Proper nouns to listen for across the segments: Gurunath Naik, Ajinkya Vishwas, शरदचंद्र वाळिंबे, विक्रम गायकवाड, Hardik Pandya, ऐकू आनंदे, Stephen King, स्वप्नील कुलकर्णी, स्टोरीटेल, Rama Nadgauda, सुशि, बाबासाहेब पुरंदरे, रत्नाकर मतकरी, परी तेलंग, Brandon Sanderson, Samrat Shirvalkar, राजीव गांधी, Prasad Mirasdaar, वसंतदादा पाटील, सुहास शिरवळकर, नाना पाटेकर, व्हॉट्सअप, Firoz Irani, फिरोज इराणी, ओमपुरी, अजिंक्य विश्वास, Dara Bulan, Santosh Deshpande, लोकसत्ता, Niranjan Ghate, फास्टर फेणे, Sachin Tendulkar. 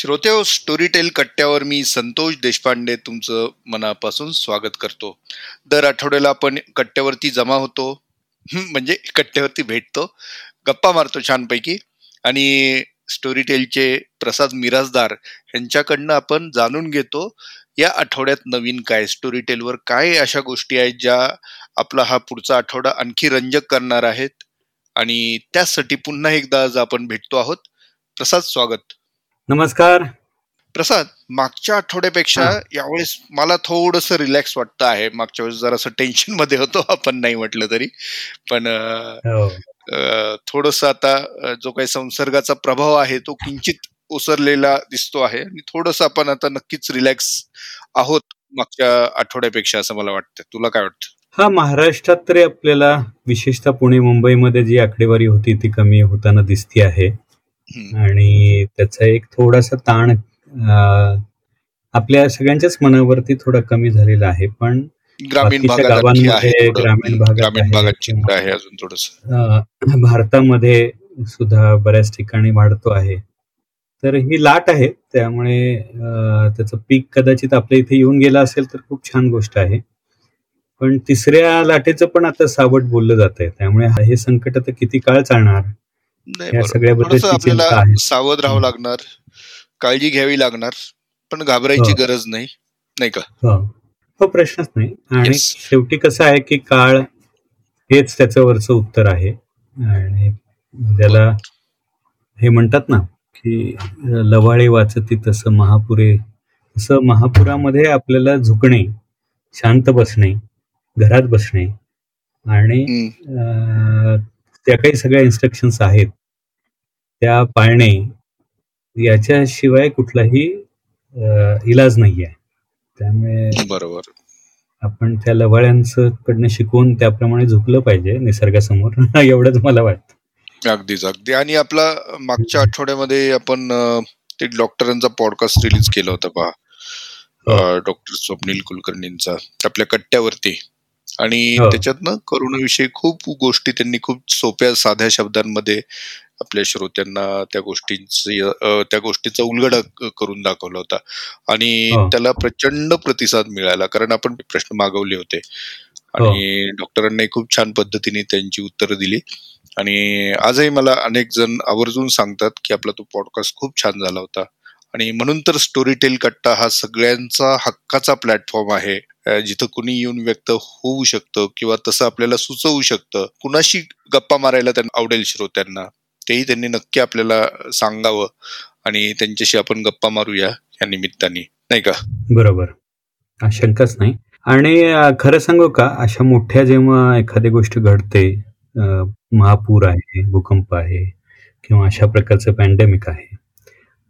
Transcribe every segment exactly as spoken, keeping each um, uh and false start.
श्रोते हो, स्टोरीटेल कट्ट्यावर मी संतोष देशपांडे तुमचं मनापासून स्वागत करतो. दर आठवड्याला आपण कट्ट्यावरती जमा होतो, म्हणजे कट्ट्यावरती भेटतो, गप्पा मारतो छानपैकी. आणि स्टोरीटेलचे प्रसाद मिरासदार यांच्याकडनं आपण जाणून घेतो या आठवड्यात नवीन काय, स्टोरीटेलवर काय अशा गोष्टी आहेत ज्या आपला हा पुढचा आठवडा आणखी रंजक करणार आहेत. आणि त्यासाठी पुन्हा एकदा आज आपण भेटतो आहोत. प्रसाद स्वागत. नमस्कार प्रसाद. मागच्या आठवड्यापेक्षा यावेळेस मला थोडंसं रिलॅक्स वाटतं आहे. मागच्या वेळेस जरासं टेन्शन मध्ये होतो आपण, नाही म्हटलं तरी, पण थोडंसं आता जो काही संसर्गाचा प्रभाव आहे तो किंचित ओसरलेला दिसतो आहे आणि थोडंसं आपण आता नक्कीच रिलॅक्स आहोत मागच्या आठवड्यापेक्षा, असं मला वाटतं. तुला काय वाटतं? हा, महाराष्ट्रात तरी आपल्याला विशेषतः पुणे मुंबईमध्ये जी आकडेवारी होती ती कमी होताना दिसते आहे आणि त्याचा एक थोडासा ताण आपल्या सगळ्यांच्याच मनावरती थोडा कमी झालेला आहे. पण ग्रामीण गावांमध्ये, ग्रामीण भागात, भारतामध्ये सुद्धा बऱ्याच ठिकाणी वाढतो आहे. तर ही लाट आहे, त्यामुळे त्याचं पीक कदाचित आपल्या इथे येऊन गेला असेल तर खूप छान गोष्ट आहे. पण तिसऱ्या लाटेचं पण आता सावट बोललं जात आहे, त्यामुळे हे संकट आता किती काळ चालणार या सगळ्याबद्दल आपल्याला सावध राहावं लागणार, काळजी घ्यावी लागणार, पण घाबरायची गरज नाही, नाही का? हो, प्रश्नच नाही. आणि शेवटी कसं आहे की काळ हेच त्याच्यावरचं उत्तर आहे. आणि त्याला हे म्हणतात ना की लवाळे वाचती तसं महापुरे, तसं महापुरामध्ये आपल्याला झुकणे, शांत बसणे, घरात बसणे आणि त्या काही सगळ्या इन्स्ट्रक्शन्स आहेत त्या पाळणे, याच्याशिवाय कुठलाही इलाज नाही आहे. त्यामुळे बरोबर आपण त्या लवाळ्यांकडनं शिकून त्याप्रमाणे झुकलं पाहिजे निसर्गासमोर, एवढंच मला वाटतं. अगदीच अगदी. आणि आपला मागच्या आठवड्यामध्ये आपण ते डॉक्टरांचा पॉडकास्ट रिलीज केला होता पहा, डॉक्टर स्वप्नील कुलकर्णींचा, आपल्या कट्ट्यावरती. आणि त्याच्यातनं करोनाविषयी खूप गोष्टी त्यांनी खूप सोप्या साध्या शब्दांमध्ये आपल्या श्रोत्यांना त्या गोष्टींची त्या गोष्टीचा उलगडा करून दाखवला होता आणि त्याला प्रचंड प्रतिसाद मिळाला, कारण आपण प्रश्न मागवले होते आणि डॉक्टरांनी खूप छान पद्धतीने त्यांची उत्तरं दिली. आणि आजही मला अनेक जण आवर्जून सांगतात की आपला तो पॉडकास्ट खूप छान झाला होता. आणि म्हणून तर स्टोरीटेल कट्टा हा सगळ्यांचा हक्काचा प्लॅटफॉर्म आहे, जिथं कुणी येऊन व्यक्त होऊ शकतं किंवा तसं आपल्याला सुचवू शकतं, कुणाशी गप्पा मारायला त्यांना आवडेल श्रोत्यांना, तेही त्यांनी नक्की आपल्याला सांगावं आणि त्यांच्याशी आपण गप्पा मारूया या निमित्ताने, नाही का? बरोबर, शंकाच नाही. आणि खरं सांगू का, अशा मोठ्या जेव्हा एखादी गोष्ट घडते, महापूर आहे, भूकंप आहे किंवा अशा प्रकारचं पॅन्डेमिक आहे,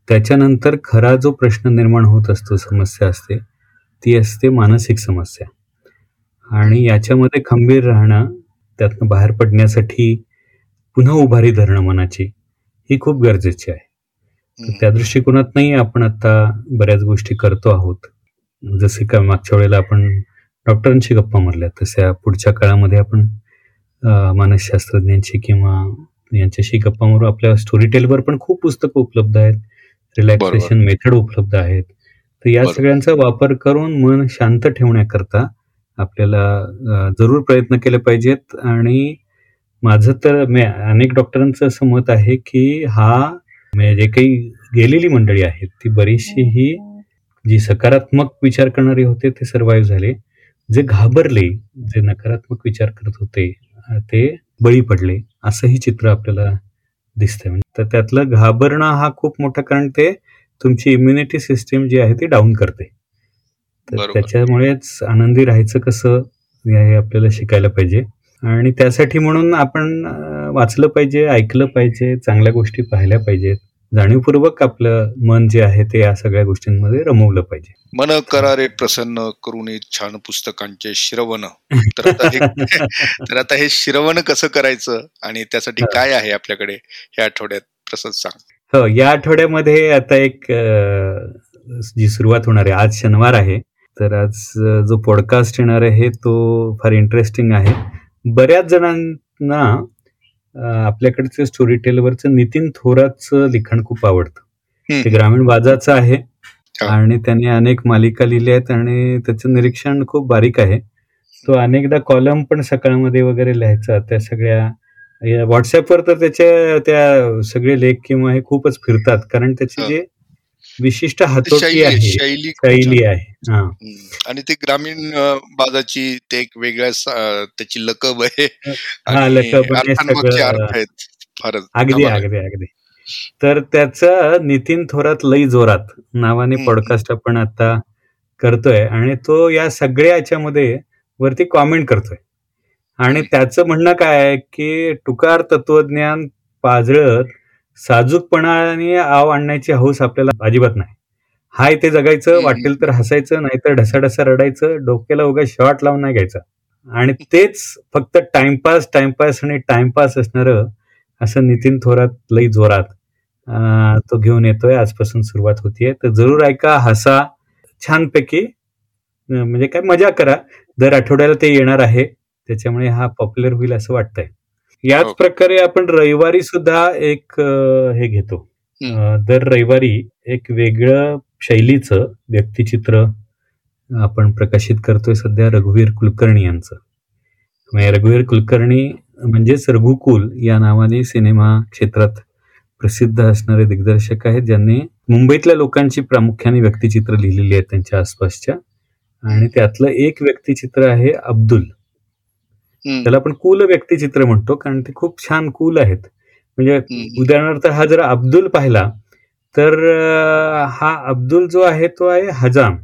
त्याच्यानंतर खरा जो प्रश्न निर्माण होत असतो, समस्या असते, ती असते मानसिक समस्या. आणि याच्यामध्ये खंबीर राहणं, त्यातनं बाहेर पडण्यासाठी पुन्हा उभारी धरणं मनाची, ही खूप गरजेची आहे. त्या दृष्टिकोनातनंही आपण आता बऱ्याच गोष्टी करतो आहोत. जसे का मागच्या वेळेला आपण डॉक्टरांशी गप्पा मारल्या, तसं पुढच्या काळामध्ये आपण मानसशास्त्रज्ञांशी किंवा यांच्याशी गप्पा मारू. आपल्या स्टोरीटेलवर पण खूप पुस्तकं उपलब्ध आहेत, रिलॅक्सेशन मेथड उपलब्ध आहेत. तर या सगळ्यांचा वापर करून मन शांत ठेवण्याकरता आपल्याला जरूर प्रयत्न केले पाहिजेत. आणि माझं तर मी अनेक डॉक्टरांचं असं मत आहे की हा जे काही गेलेली मंडळी आहेत ती बरीचशी ही जी सकारात्मक विचार करणारी होते ते सर्वाईव्ह झाले, जे घाबरले, जे नकारात्मक विचार करत होते ते बळी पडले, असंही चित्र आपल्याला दिसतंय. म्हणजे त्यातलं घाबरणं हा खूप मोठा, कारण ते तुमची इम्युनिटी सिस्टीम जी आहे ती डाऊन करते. तर त्याच्यामुळेच आनंदी राहायचं कसं हे आपल्याला शिकायला पाहिजे. आणि त्यासाठी म्हणून आपण वाचलं पाहिजे, ऐकलं पाहिजे, चांगल्या गोष्टी पाहिल्या पाहिजेत, जाणीवपूर्वक आपलं मन जे आहे ते या सगळ्या गोष्टींमध्ये रमवलं पाहिजे. मन करारे प्रसन्न करून छान पुस्तकांचे श्रवण. तर आता हे श्रवण कसं करायचं आणि त्यासाठी काय आहे आपल्याकडे या आठवड्यात, प्रसाद सांग. हो, या आठवड्यामध्ये आता एक जी सुरुवात होणार आहे, आज शनिवार आहे, तर आज जो पॉडकास्ट येणार आहे तो फार इंटरेस्टिंग आहे. बऱ्याच जणांना आपल्याकडचं स्टोरीटेलवरचं नितीन थोरातचं लिखाण खूप आवडतं ते ग्रामीण वाजाचं आहे आणि त्याने अनेक मालिका लिहिल्या आहेत आणि त्याचं निरीक्षण खूप बारीक आहे. तो अनेकदा कॉलम पण सकाळमध्ये वगैरे लिहायचा. त्या सगळ्या व्हॉट्सअपवर तर त्याच्या त्या सगळे लेख किंवा हे खूपच फिरतात कारण त्याची जे विशिष्ट हातोटी आहे शैली आहे आणि ते ग्रामीण बाजाची ते एक वेगळ्या त्याची लकब आहे. हा लकब आहे अगदी अगदी अगदी. तर त्याचा नितीन थोरात लई जोरात नावाने पॉडकास्ट आपण आता करतोय आणि तो या सगळ्या याच्यामध्ये वरती कॉमेंट करतोय आणि त्याचं म्हणणं काय आहे की टुकार तत्वज्ञान पाजळत साजूकपणाने आव आणण्याची हौस आपल्याला अजिबात नाही. हाय ते जगायचं, वाटेल तर हसायचं, नाहीतर ढसाढसा रडायचं, डोक्याला उगा शॉट लावून नाही घ्यायचा आणि तेच फक्त टाइमपास टाइमपास आणि टाइमपास असणारं असं नितीन थोरात लई जोरात तो घेऊन येतोय. आजपासून सुरुवात होतीये तर जरूर ऐका, हसा छानपैकी, म्हणजे काय मजा करा. दर आठवड्याला ते येणार आहे त्याच्यामुळे हा पॉप्युलर होईल असं वाटतंय. याच okay. प्रकारे आपण रविवारी सुद्धा एक हे घेतो. hmm. दर रविवारी एक वेगळं शैलीचं व्यक्तिचित्र आपण प्रकाशित करतोय सध्या रघुवीर कुलकर्णी यांचं. म्हणजे रघुवीर कुलकर्णी म्हणजेच रघुकुल या नावाने सिनेमा क्षेत्रात प्रसिद्ध असणारे दिग्दर्शक आहेत ज्यांनी मुंबईतल्या लोकांची प्रामुख्याने व्यक्तिचित्र लिहिलेली आहेत त्यांच्या आसपासच्या. आणि त्यातलं एक व्यक्तिचित्र आहे अब्दुल. त्याला आपण कुल व्यक्तिचित्र म्हणतो कारण ते खूप छान कुल आहेत. म्हणजे उदाहरणार्थ हा जर अब्दुल पाहिला तर हा अब्दुल जो आहे तो आहे हजाम.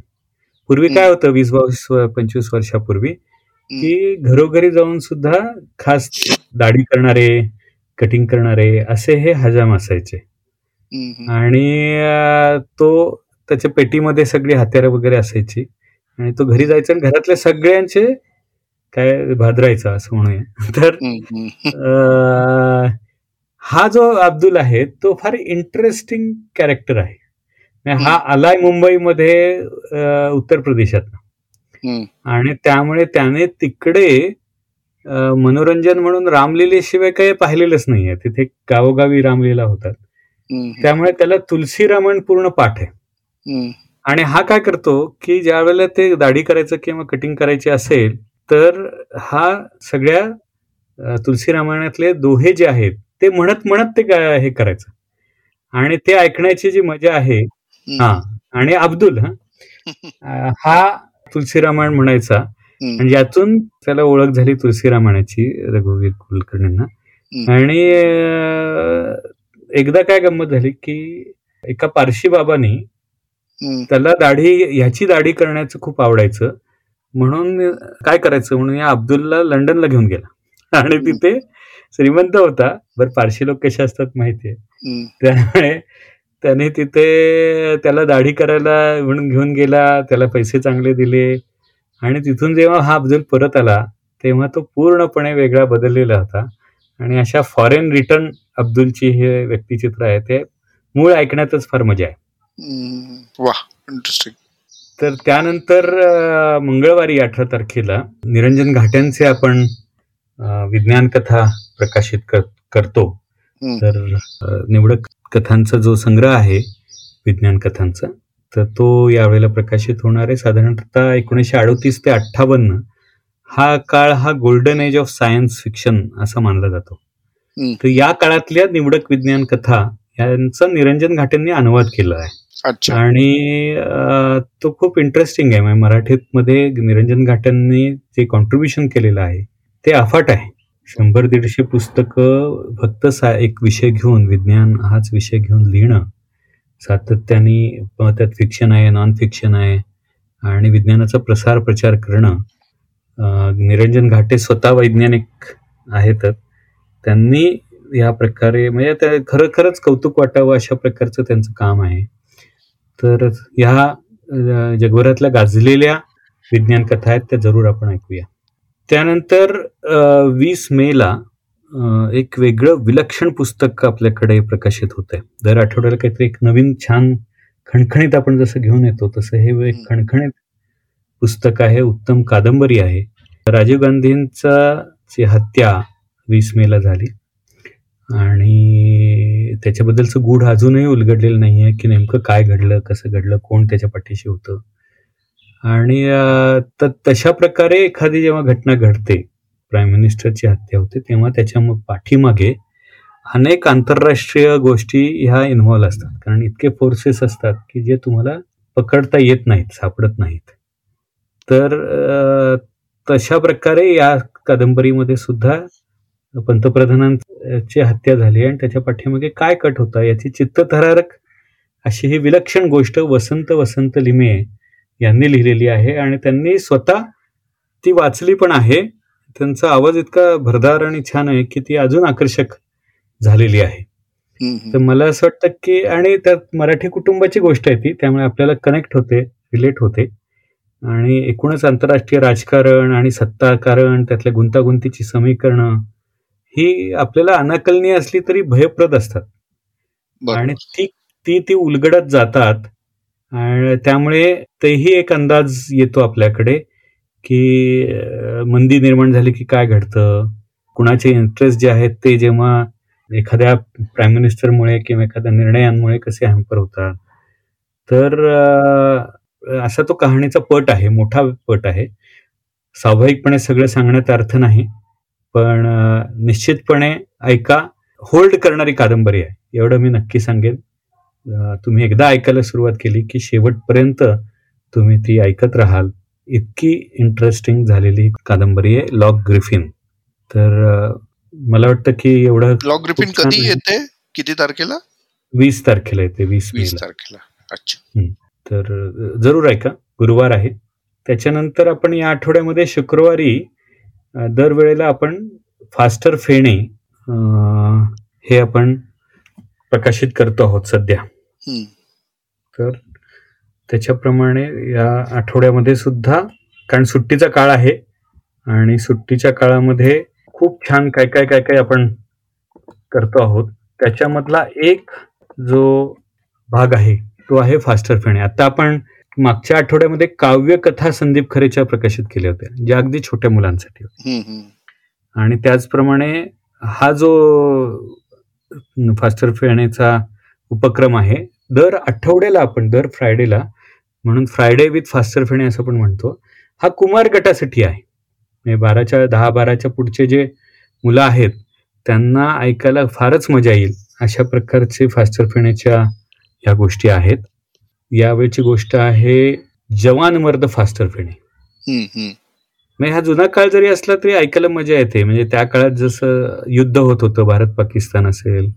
पूर्वी काय होतं वीस बावीस पंचवीस वर्षापूर्वी की घरोघरी जाऊन सुद्धा खास दाढी करणारे, कटिंग करणारे असे हे हजाम असायचे आणि तो त्याच्या पेटीमध्ये सगळी हत्यारं वगैरे असायची आणि तो घरी जायचा आणि घरातल्या सगळ्यांचे काय भादरायचा असं म्हणूया. तर हा जो अब्दुल आहे तो फार इंटरेस्टिंग कॅरेक्टर आहे. हा आलाय मुंबईमध्ये उत्तर प्रदेशात आणि त्यामुळे त्याने तिकडे मनोरंजन म्हणून रामलीलेशिवाय काही पाहिलेलंच नाहीये. तिथे गावोगावी रामलीला होतात त्यामुळे त्याला तुलसीरामन पूर्ण पाठ आहे. आणि हा काय करतो की ज्या वेळेला ते दाढी करायचं किंवा कटिंग करायची असेल तर हा सगळ्या तुलसी रामायणातले दोहे जे आहेत ते म्हणत म्हणत ते हे करायचं आणि ते ऐकण्याची जी मजा आहे. हा आणि अब्दुल हा हा तुलसी रामायण म्हणायचा आणि यातून त्याला ओळख झाली तुलसी रामायणाची रघुवीर कुलकर्णींना. आणि एकदा काय गंमत झाली की एका पारशी बाबांनी त्याला दाढी ह्याची दाढी करण्याचं खूप आवडायचं म्हणून काय करायचं म्हणून या अब्दुलला लंडनला घेऊन गेला आणि तिथे श्रीमंत होता. बर पारशी लोक कसे असतात माहितीये त्यामुळे त्याने तिथे त्याला दाढी करायला म्हणून घेऊन गेला, त्याला पैसे चांगले दिले आणि तिथून जेव्हा हा अब्दुल परत आला तेव्हा तो पूर्णपणे वेगळा बदललेला होता. आणि अशा फॉरेन रिटर्न अब्दुलची हे व्यक्तिचित्र आहे ते मूळ ऐकण्यातच फार मजा आहे. वा इंटरेस्टिंग. तर त्यानंतर मंगळवारी अठरा तारखेला निरंजन घाटेंचे आपण विज्ञान कथा प्रकाशित कर, करतो. तर निवडक कथांचा जो संग्रह आहे विज्ञान कथांचा तर तो यावेळेला प्रकाशित होणार आहे. साधारणतः एकोणीसशे अडोतीस ते अठ्ठावन्न हा काळ हा golden age of science fiction असा मानला जातो. तर या काळातल्या निवडक विज्ञान कथा यांचा निरंजन घाटेंनी अनुवाद केला आहे आणि तो खूप इंटरेस्टिंग आहे. म्हणजे मराठीत मध्ये निरंजन घाटेंनी जे कॉन्ट्रीब्युशन केलेलं आहे ते अफाट आहे. शंभर दीडशे पुस्तकं फक्त एक विषय घेऊन विज्ञान हाच विषय घेऊन लिहिणं सातत्याने त्यात फिक्शन आहे, नॉन फिक्शन आहे आणि विज्ञानाचा प्रसार प्रचार करणं. निरंजन घाटे स्वतः वैज्ञानिक आहेतच, त्यांनी या प्रकारे म्हणजे खरं खरंच कौतुक वाटावं अशा प्रकारचं त्यांचं काम आहे. तर ह्या जगभरातल्या गाजलेल्या विज्ञान कथा आहेत त्या जरूर आपण ऐकूया. त्यानंतर वीस मेला एक वेगळं विलक्षण पुस्तक आपल्याकडे प्रकाशित होत आहे. दर आठवड्याला काहीतरी एक नवीन छान खणखणीत आपण जसं घेऊन येतो तसं हे एक खणखणीत पुस्तक आहे, उत्तम कादंबरी आहे. राजीव गांधींचा ची हत्या वीस मेला झाली आणि त्याच्याबद्दलचं गूढ अजूनही उलगडलेलं नाही आहे की नेमकं काय घडलं, कसं घडलं, कोण त्याच्या पाठीशी होतं. आणि तर तशा प्रकारे एखादी जेव्हा घटना घडते, प्राईम मिनिस्टरची हत्या होते, तेव्हा त्याच्या मग पाठीमागे अनेक आंतरराष्ट्रीय गोष्टी ह्या इन्व्हॉल्व्ह असतात, कारण इतके फोर्सेस असतात की जे तुम्हाला पकडता येत नाहीत, सापडत नाहीत. तर तशा प्रकारे या कादंबरीमध्ये सुद्धा पंतप्रधानांची हत्या झाली आणि त्याच्या पाठीमागे काय कट होता याची चित्तथरारक अशी ही विलक्षण गोष्ट वसंत वसंत लिमे यांनी लिहिलेली आहे. आणि त्यांनी स्वतः ती वाचली पण आहे. त्यांचा आवाज इतका भरदार आणि छान आहे की ती अजून आकर्षक झालेली आहे. तर मला असं वाटतं की, आणि त्यात मराठी कुटुंबाची गोष्ट आहे ती, त्यामुळे आपल्याला कनेक्ट होते, रिलेट होते. आणि एकूणच आंतरराष्ट्रीय राजकारण आणि सत्ताकारण, त्यातल्या गुंतागुंतीची समीकरणं ही आपल्याला अनाकलनीय असली तरी भयप्रद असतात, आणि ती ती ती उलगडत जातात. आणि त्यामुळे तेही एक अंदाज येतो आपल्याकडे की मंदी निर्माण झाली की काय घडतं, कुणाचे इंटरेस्ट जे आहेत ते जेव्हा एखाद्या प्राईम मिनिस्टरमुळे किंवा एखाद्या निर्णयांमुळे कसे हॅम्पर होतात. तर असा तो कहाणीचा पट आहे, मोठा पट आहे. स्वाभाविकपणे सगळं सांगण्यात अर्थ नाही, पण निश्चितपणे ऐका, होल्ड करणारी कादंबरी आहे एवढं मी नक्की सांगेन. तुम्ही एकदा ऐकायला सुरुवात केली की शेवटपर्यंत तुम्ही ती ऐकत राहाल, इतकी इंटरेस्टिंग झालेली कादंबरी आहे लॉक ग्रिफिन. तर मला वाटतं की एवढं. लॉक ग्रिफिन कधी येते, किती तारखेला? वीस तारखेला येते. वीस वीस तारखेला अच्छा. तर जरूर ऐका, गुरुवार आहे. त्याच्यानंतर आपण या आठवड्यामध्ये शुक्रवारी दरवेळेला आपण फास्टर फेणे हे आपण प्रकाशित करतो आहोत सध्या. तर त्याच्याप्रमाणे या आठवड्यामध्ये सुद्धा, कारण सुट्टीचा काळ आहे आणि सुट्टीच्या काळामध्ये खूप छान काय काय काय काय आपण करतो आहोत. त्याच्यामधला एक जो भाग आहे तो आहे फास्टर फेणे. आता आपण मागच्या आठवड्यामध्ये काव्यकथा संदीप खरेच्या प्रकाशित केल्या होत्या, ज्या अगदी छोट्या मुलांसाठी होत्या. आणि त्याचप्रमाणे हा जो फास्टर फेणेचा उपक्रम आहे, दर आठवड्याला आपण दर फ्रायडेला, म्हणून फ्रायडे विथ फास्टर फेणे असं पण म्हणतो, हा कुमार गटासाठी आहे. बाराच्या दहा बाराच्या पुढचे जे मुलं आहेत त्यांना ऐकायला फारच मजा येईल अशा प्रकारचे फास्टर फेणेच्या या गोष्टी आहेत. यावेळची गोष्ट आहे जवान मर्द फास्टर फेणे. म्हणजे हा जुना काळ जरी असला तरी ऐकायला मजा येते. म्हणजे त्या काळात जसं युद्ध होत होतं, भारत पाकिस्तान असेल,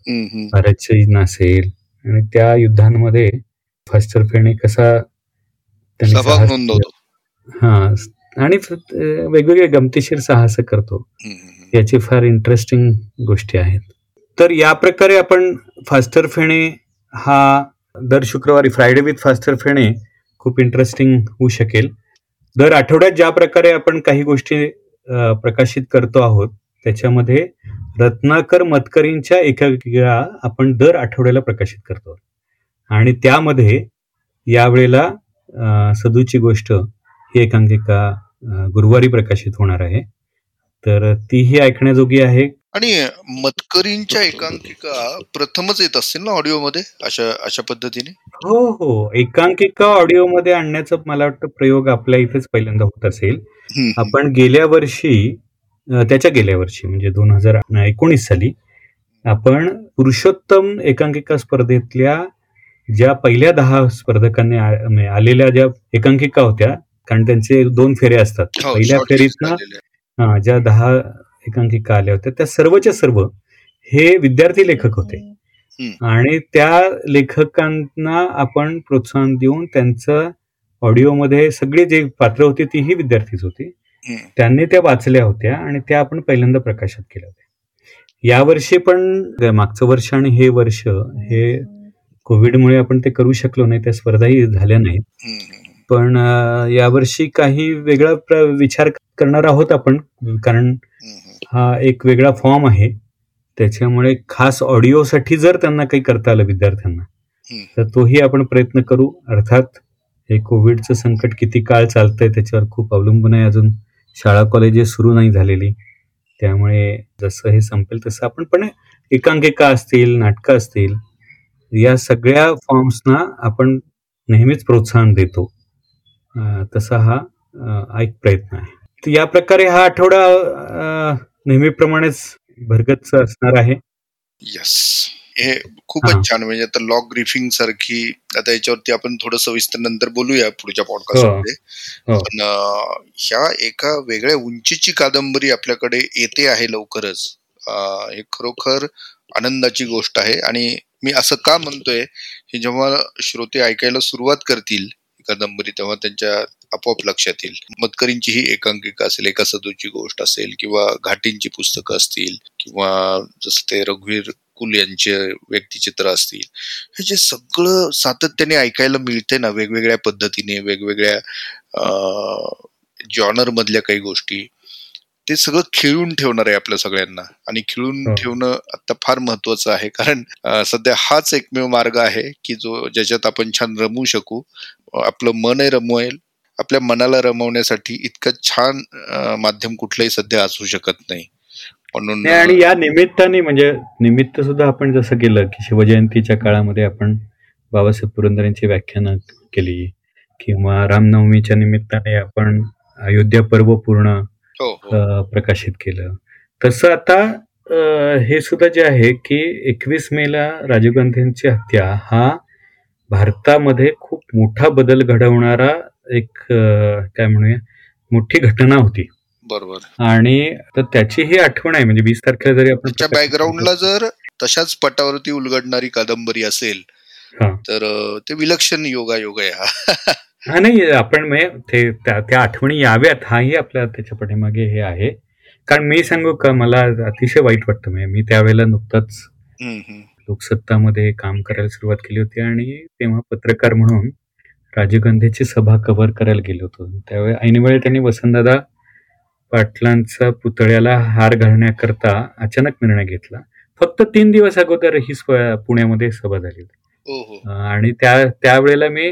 भारत चीन असेल, आणि त्या युद्धांमध्ये फास्टर फेणे कसा त्यांनी हा आणि वेगवेगळे गमतीशीर साहस करतो, याची फार इंटरेस्टिंग गोष्टी आहेत. तर या प्रकारे आपण फास्टर फेणे हा दर शुक्रवारी, फ्रायडे विथ फास्टर फेणे खूप इंटरेस्टिंग होऊ शकेल. दर आठवड्यात ज्या प्रकारे आपण काही गोष्टी प्रकाशित करतो आहोत, त्याच्यामध्ये रत्नाकर मतकरींच्या एकांकिका आपण दर आठवड्याला प्रकाशित करतो. आणि त्यामध्ये यावेळेला सदूची गोष्ट ही एकांकिका गुरुवारी प्रकाशित होणार आहे. तर तीही ऐकण्याजोगी आहे. आणि मतकरींच्या एकांकिका प्रथमच येत असतील ना ऑडिओमध्ये अशा अशा पद्धतीने? हो हो, एकांकिका ऑडिओमध्ये आणण्याचा मला वाटतं प्रयोग आपल्या इथेच पहिल्यांदा होत असेल. आपण गेल्या वर्षी, त्याच्या गेल्या वर्षी म्हणजे दोन हजार एकोणीस साली आपण पुरुषोत्तम एकांकिका स्पर्धेतल्या ज्या पहिल्या दहा स्पर्धकांनी आलेल्या ज्या एकांकिका होत्या, कारण त्यांचे दोन फेरे असतात, पहिल्या फेरीतनं ज्या दहा एकांकिका आल्या होत्या त्या सर्वच्या सर्व हे विद्यार्थी लेखक होते. आणि त्या लेखकांना आपण प्रोत्साहन देऊन त्यांचं ऑडिओमध्ये सगळी जे पात्र होती तीही विद्यार्थीच होती, त्यांनी त्या वाचल्या होत्या आणि त्या आपण पहिल्यांदा प्रकाशित केल्या होत्या. यावर्षी पण, मागचं वर्ष आणि हे वर्ष, हे कोविडमुळे आपण ते करू शकलो नाही, त्या स्पर्धाही झाल्या नाहीत. पण यावर्षी काही वेगळा विचार करणार आहोत आपण, कारण हा एक वेगळा फॉर्म आहे. त्याच्यामुळे खास ऑडिओसाठी जर त्यांना काही करता आलं विद्यार्थ्यांना, तर तोही आपण प्रयत्न करू. अर्थात हे कोविडचं संकट किती काळ चालतंय त्याच्यावर खूप अवलंबून आहे. अजून शाळा कॉलेजेस सुरू नाही झालेली, त्यामुळे जसं हे संपेल तसं आपण, पण एकांकिका असतील, नाटकं असतील, या सगळ्या फॉर्म्सना आपण नेहमीच प्रोत्साहन देतो, तसा हा एक प्रयत्न आहे. या प्रकारे हा आठवडा नेहमीप्रमाणेच भरगच्च असणार आहे. यस, हे खूपच छान. म्हणजे आता लॉग ग्रीफिंग सारखी, आता याच्यावरती आपण थोडं सविस्तर नंतर बोलूया पुढच्या पॉडकास्टमध्ये, पण ह्या एका वेगळ्या उंचीची कादंबरी आपल्याकडे येते आहे लवकरच. हे खरोखर आनंदाची गोष्ट आहे. आणि मी असं का म्हणतोय की जेव्हा श्रोते ऐकायला सुरुवात करतील कादंबरी तेव्हा त्यांच्या आपोआप लक्षात येईल. मतकरींची ही एकांकिका असेल, एका सदूची गोष्ट असेल, किंवा घाटींची पुस्तकं असतील, किंवा जसं ते रघुवीर कुल यांचे व्यक्तिचित्र असतील, हे जे सगळं सातत्याने ऐकायला मिळते ना, वेगवेगळ्या पद्धतीने, वेगवेगळ्या जॉनर मधल्या काही गोष्टी, ते सगळं खिळून ठेवणार आहे आपल्या सगळ्यांना. आणि खिळून ठेवणं आता फार महत्वाचं आहे, कारण सध्या हाच एकमेव मार्ग आहे की जो ज्याच्यात आपण छान रमू शकू. आपलं मनही रमवेल. आपल्या मनाला रमवण्यासाठी इतकं छान माध्यम कुठलंही सध्या असू शकत नाही. म्हणून आणि या निमित्ताने, म्हणजे निमित्त सुद्धा आपण जसं केलं की शिवजयंतीच्या काळामध्ये आपण बाबासाहेब पुरंदरेंची व्याख्यानं केली, किंवा रामनवमीच्या निमित्ताने आपण अयोध्या पर्व पूर्ण प्रकाशित केलं, तसं आता हे सुद्धा जे आहे की एकवीस मे ला राजीव गांधींची हत्या हा भारतामध्ये खूप मोठा बदल घडवणारा एक काय म्हणूया मोठी घटना होती. बरोबर. आणि तर त्याची ही आठवण आहे. म्हणजे वीस तारखेला जरी आपण त्याच्या बॅकग्राऊंडला जर तशाच पटावरती उलगडणारी कादंबरी असेल तर ते विलक्षण योगायोग आहे. हा नाही, आपण ते त्या आठवणी याव्यात हाही आपल्या त्याच्या पाठीमागे हे आहे. कारण मी सांगू का, मला अतिशय वाईट वाटतं. म्हणजे मी त्यावेळेला नुकताच लोकसत्तामध्ये काम करायला सुरुवात केली होती आणि तेव्हा पत्रकार म्हणून राजीव गांधीची सभा कव्हर करायला गेलो होतो. त्यावेळी ऐनवेळी त्यांनी वसंतदादा पाटलांचा पुतळ्याला हार घालण्याकरता अचानक निर्णय घेतला. फक्त तीन दिवस अगोदर ही पुण्यामध्ये सभा झाली होती आणि त्या त्यावेळेला मी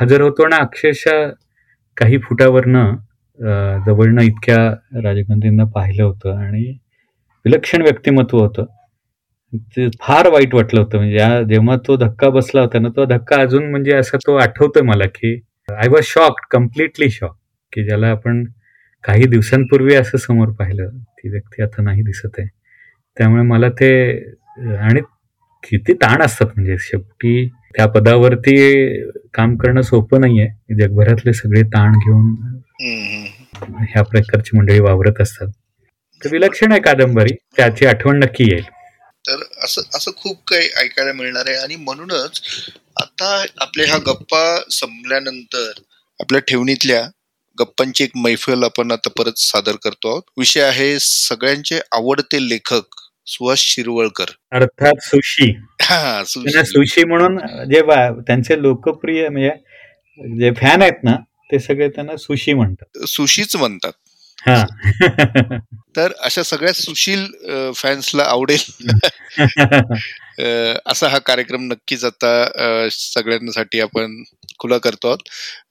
हजर होतो ना. अक्षरशः काही फुटावरनं जवळनं इतक्या राजीव गांधींना पाहिलं होतं आणि विलक्षण व्यक्तिमत्व होतं. ते फार वाईट वाटलं होतं. म्हणजे जेव्हा तो धक्का बसला होता ना, तो धक्का अजून म्हणजे असं तो आठवतोय मला की I was shocked, completely shock, की ज्याला आपण काही दिवसांपूर्वी असं समोर पाहिलं ती व्यक्ती आता नाही दिसत आहे. त्यामुळे मला ते, आणि किती ताण असतात. म्हणजे शेवटी त्या पदावरती काम करणं सोपं नाहीये. जगभरातले सगळे ताण घेऊन ह्या प्रकारची मंडळी वावरत असतात. तर विलक्षण आहे कादंबरी, त्याची आठवण नक्की येईल. तर असं असं खूप काही ऐकायला मिळणार आहे. आणि म्हणूनच आता आपल्या ह्या गप्पा संपल्यानंतर आपल्या ठेवणीतल्या गप्पांची एक मैफल आपण आता परत सादर करतो आहोत. विषय आहे सगळ्यांचे आवडते लेखक सुहास शिरवळकर, अर्थात सुशी. हा, सुशी म्हणून जे त्यांचे लोकप्रिय म्हणजे जे फॅन आहेत ना, ते सगळे त्यांना सुशी म्हणतात, सुशीच म्हणतात. हा तर अशा सगळ्या सुशील फॅन्सला आवडेल असा हा कार्यक्रम नक्कीच आता सगळ्यांसाठी आपण खुला करतो आहोत.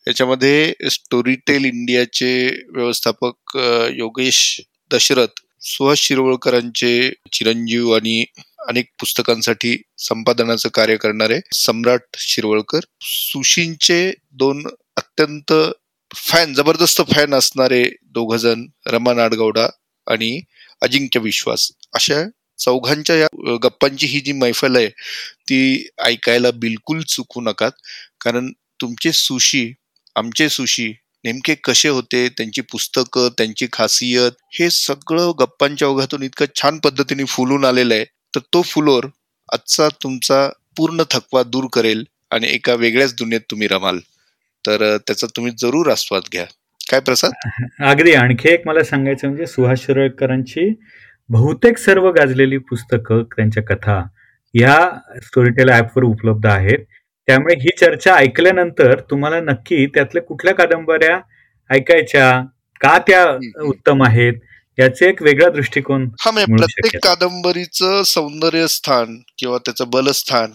याच्यामध्ये स्टोरीटेल इंडियाचे व्यवस्थापक योगेश दशरथ सुहास शिरवळकरांचे चिरंजीव आणि अनेक पुस्तकांसाठी संपादनाचं कार्य करणारे सम्राट शिरवळकर, सुशींचे दोन अत्यंत फॅन, जबरदस्त फॅन असणारे दोघ जण, रमा नाडगौडा आणि अजिंक्य विश्वास, अशा चौघांच्या या गप्पांची ही जी मैफल आहे ती ऐकायला बिलकुल चुकू नका. कारण तुमचे सुशी, आमचे सुशी नेमके कसे होते, त्यांची पुस्तकं, त्यांची खासियत, हे सगळं गप्पांच्या ओघातून इतकं छान पद्धतीने फुलून आलेलं आहे. तर तो फुलोर आजचा तुमचा पूर्ण थकवा दूर करेल आणि एका वेगळ्याच दुनियेत तुम्ही रमाल. तर त्याचा तुम्ही जरूर आस्वाद घ्या. काय प्रसाद? अगदी. आणखी एक मला सांगायचं म्हणजे सुहास शिरवळकरांची बहुतेक सर्व गाजलेली पुस्तकं, त्यांच्या कथा या स्टोरीटेल ॲपवर उपलब्ध आहेत. त्यामुळे ही चर्चा ऐकल्यानंतर तुम्हाला नक्की त्यातल्या कुठल्या कादंबऱ्या ऐकायच्या, का त्या उत्तम आहेत, याचे एक वेगळा दृष्टिकोन. हा, प्रत्येक कादंबरीचं सौंदर्य स्थान किंवा त्याचं बलस्थान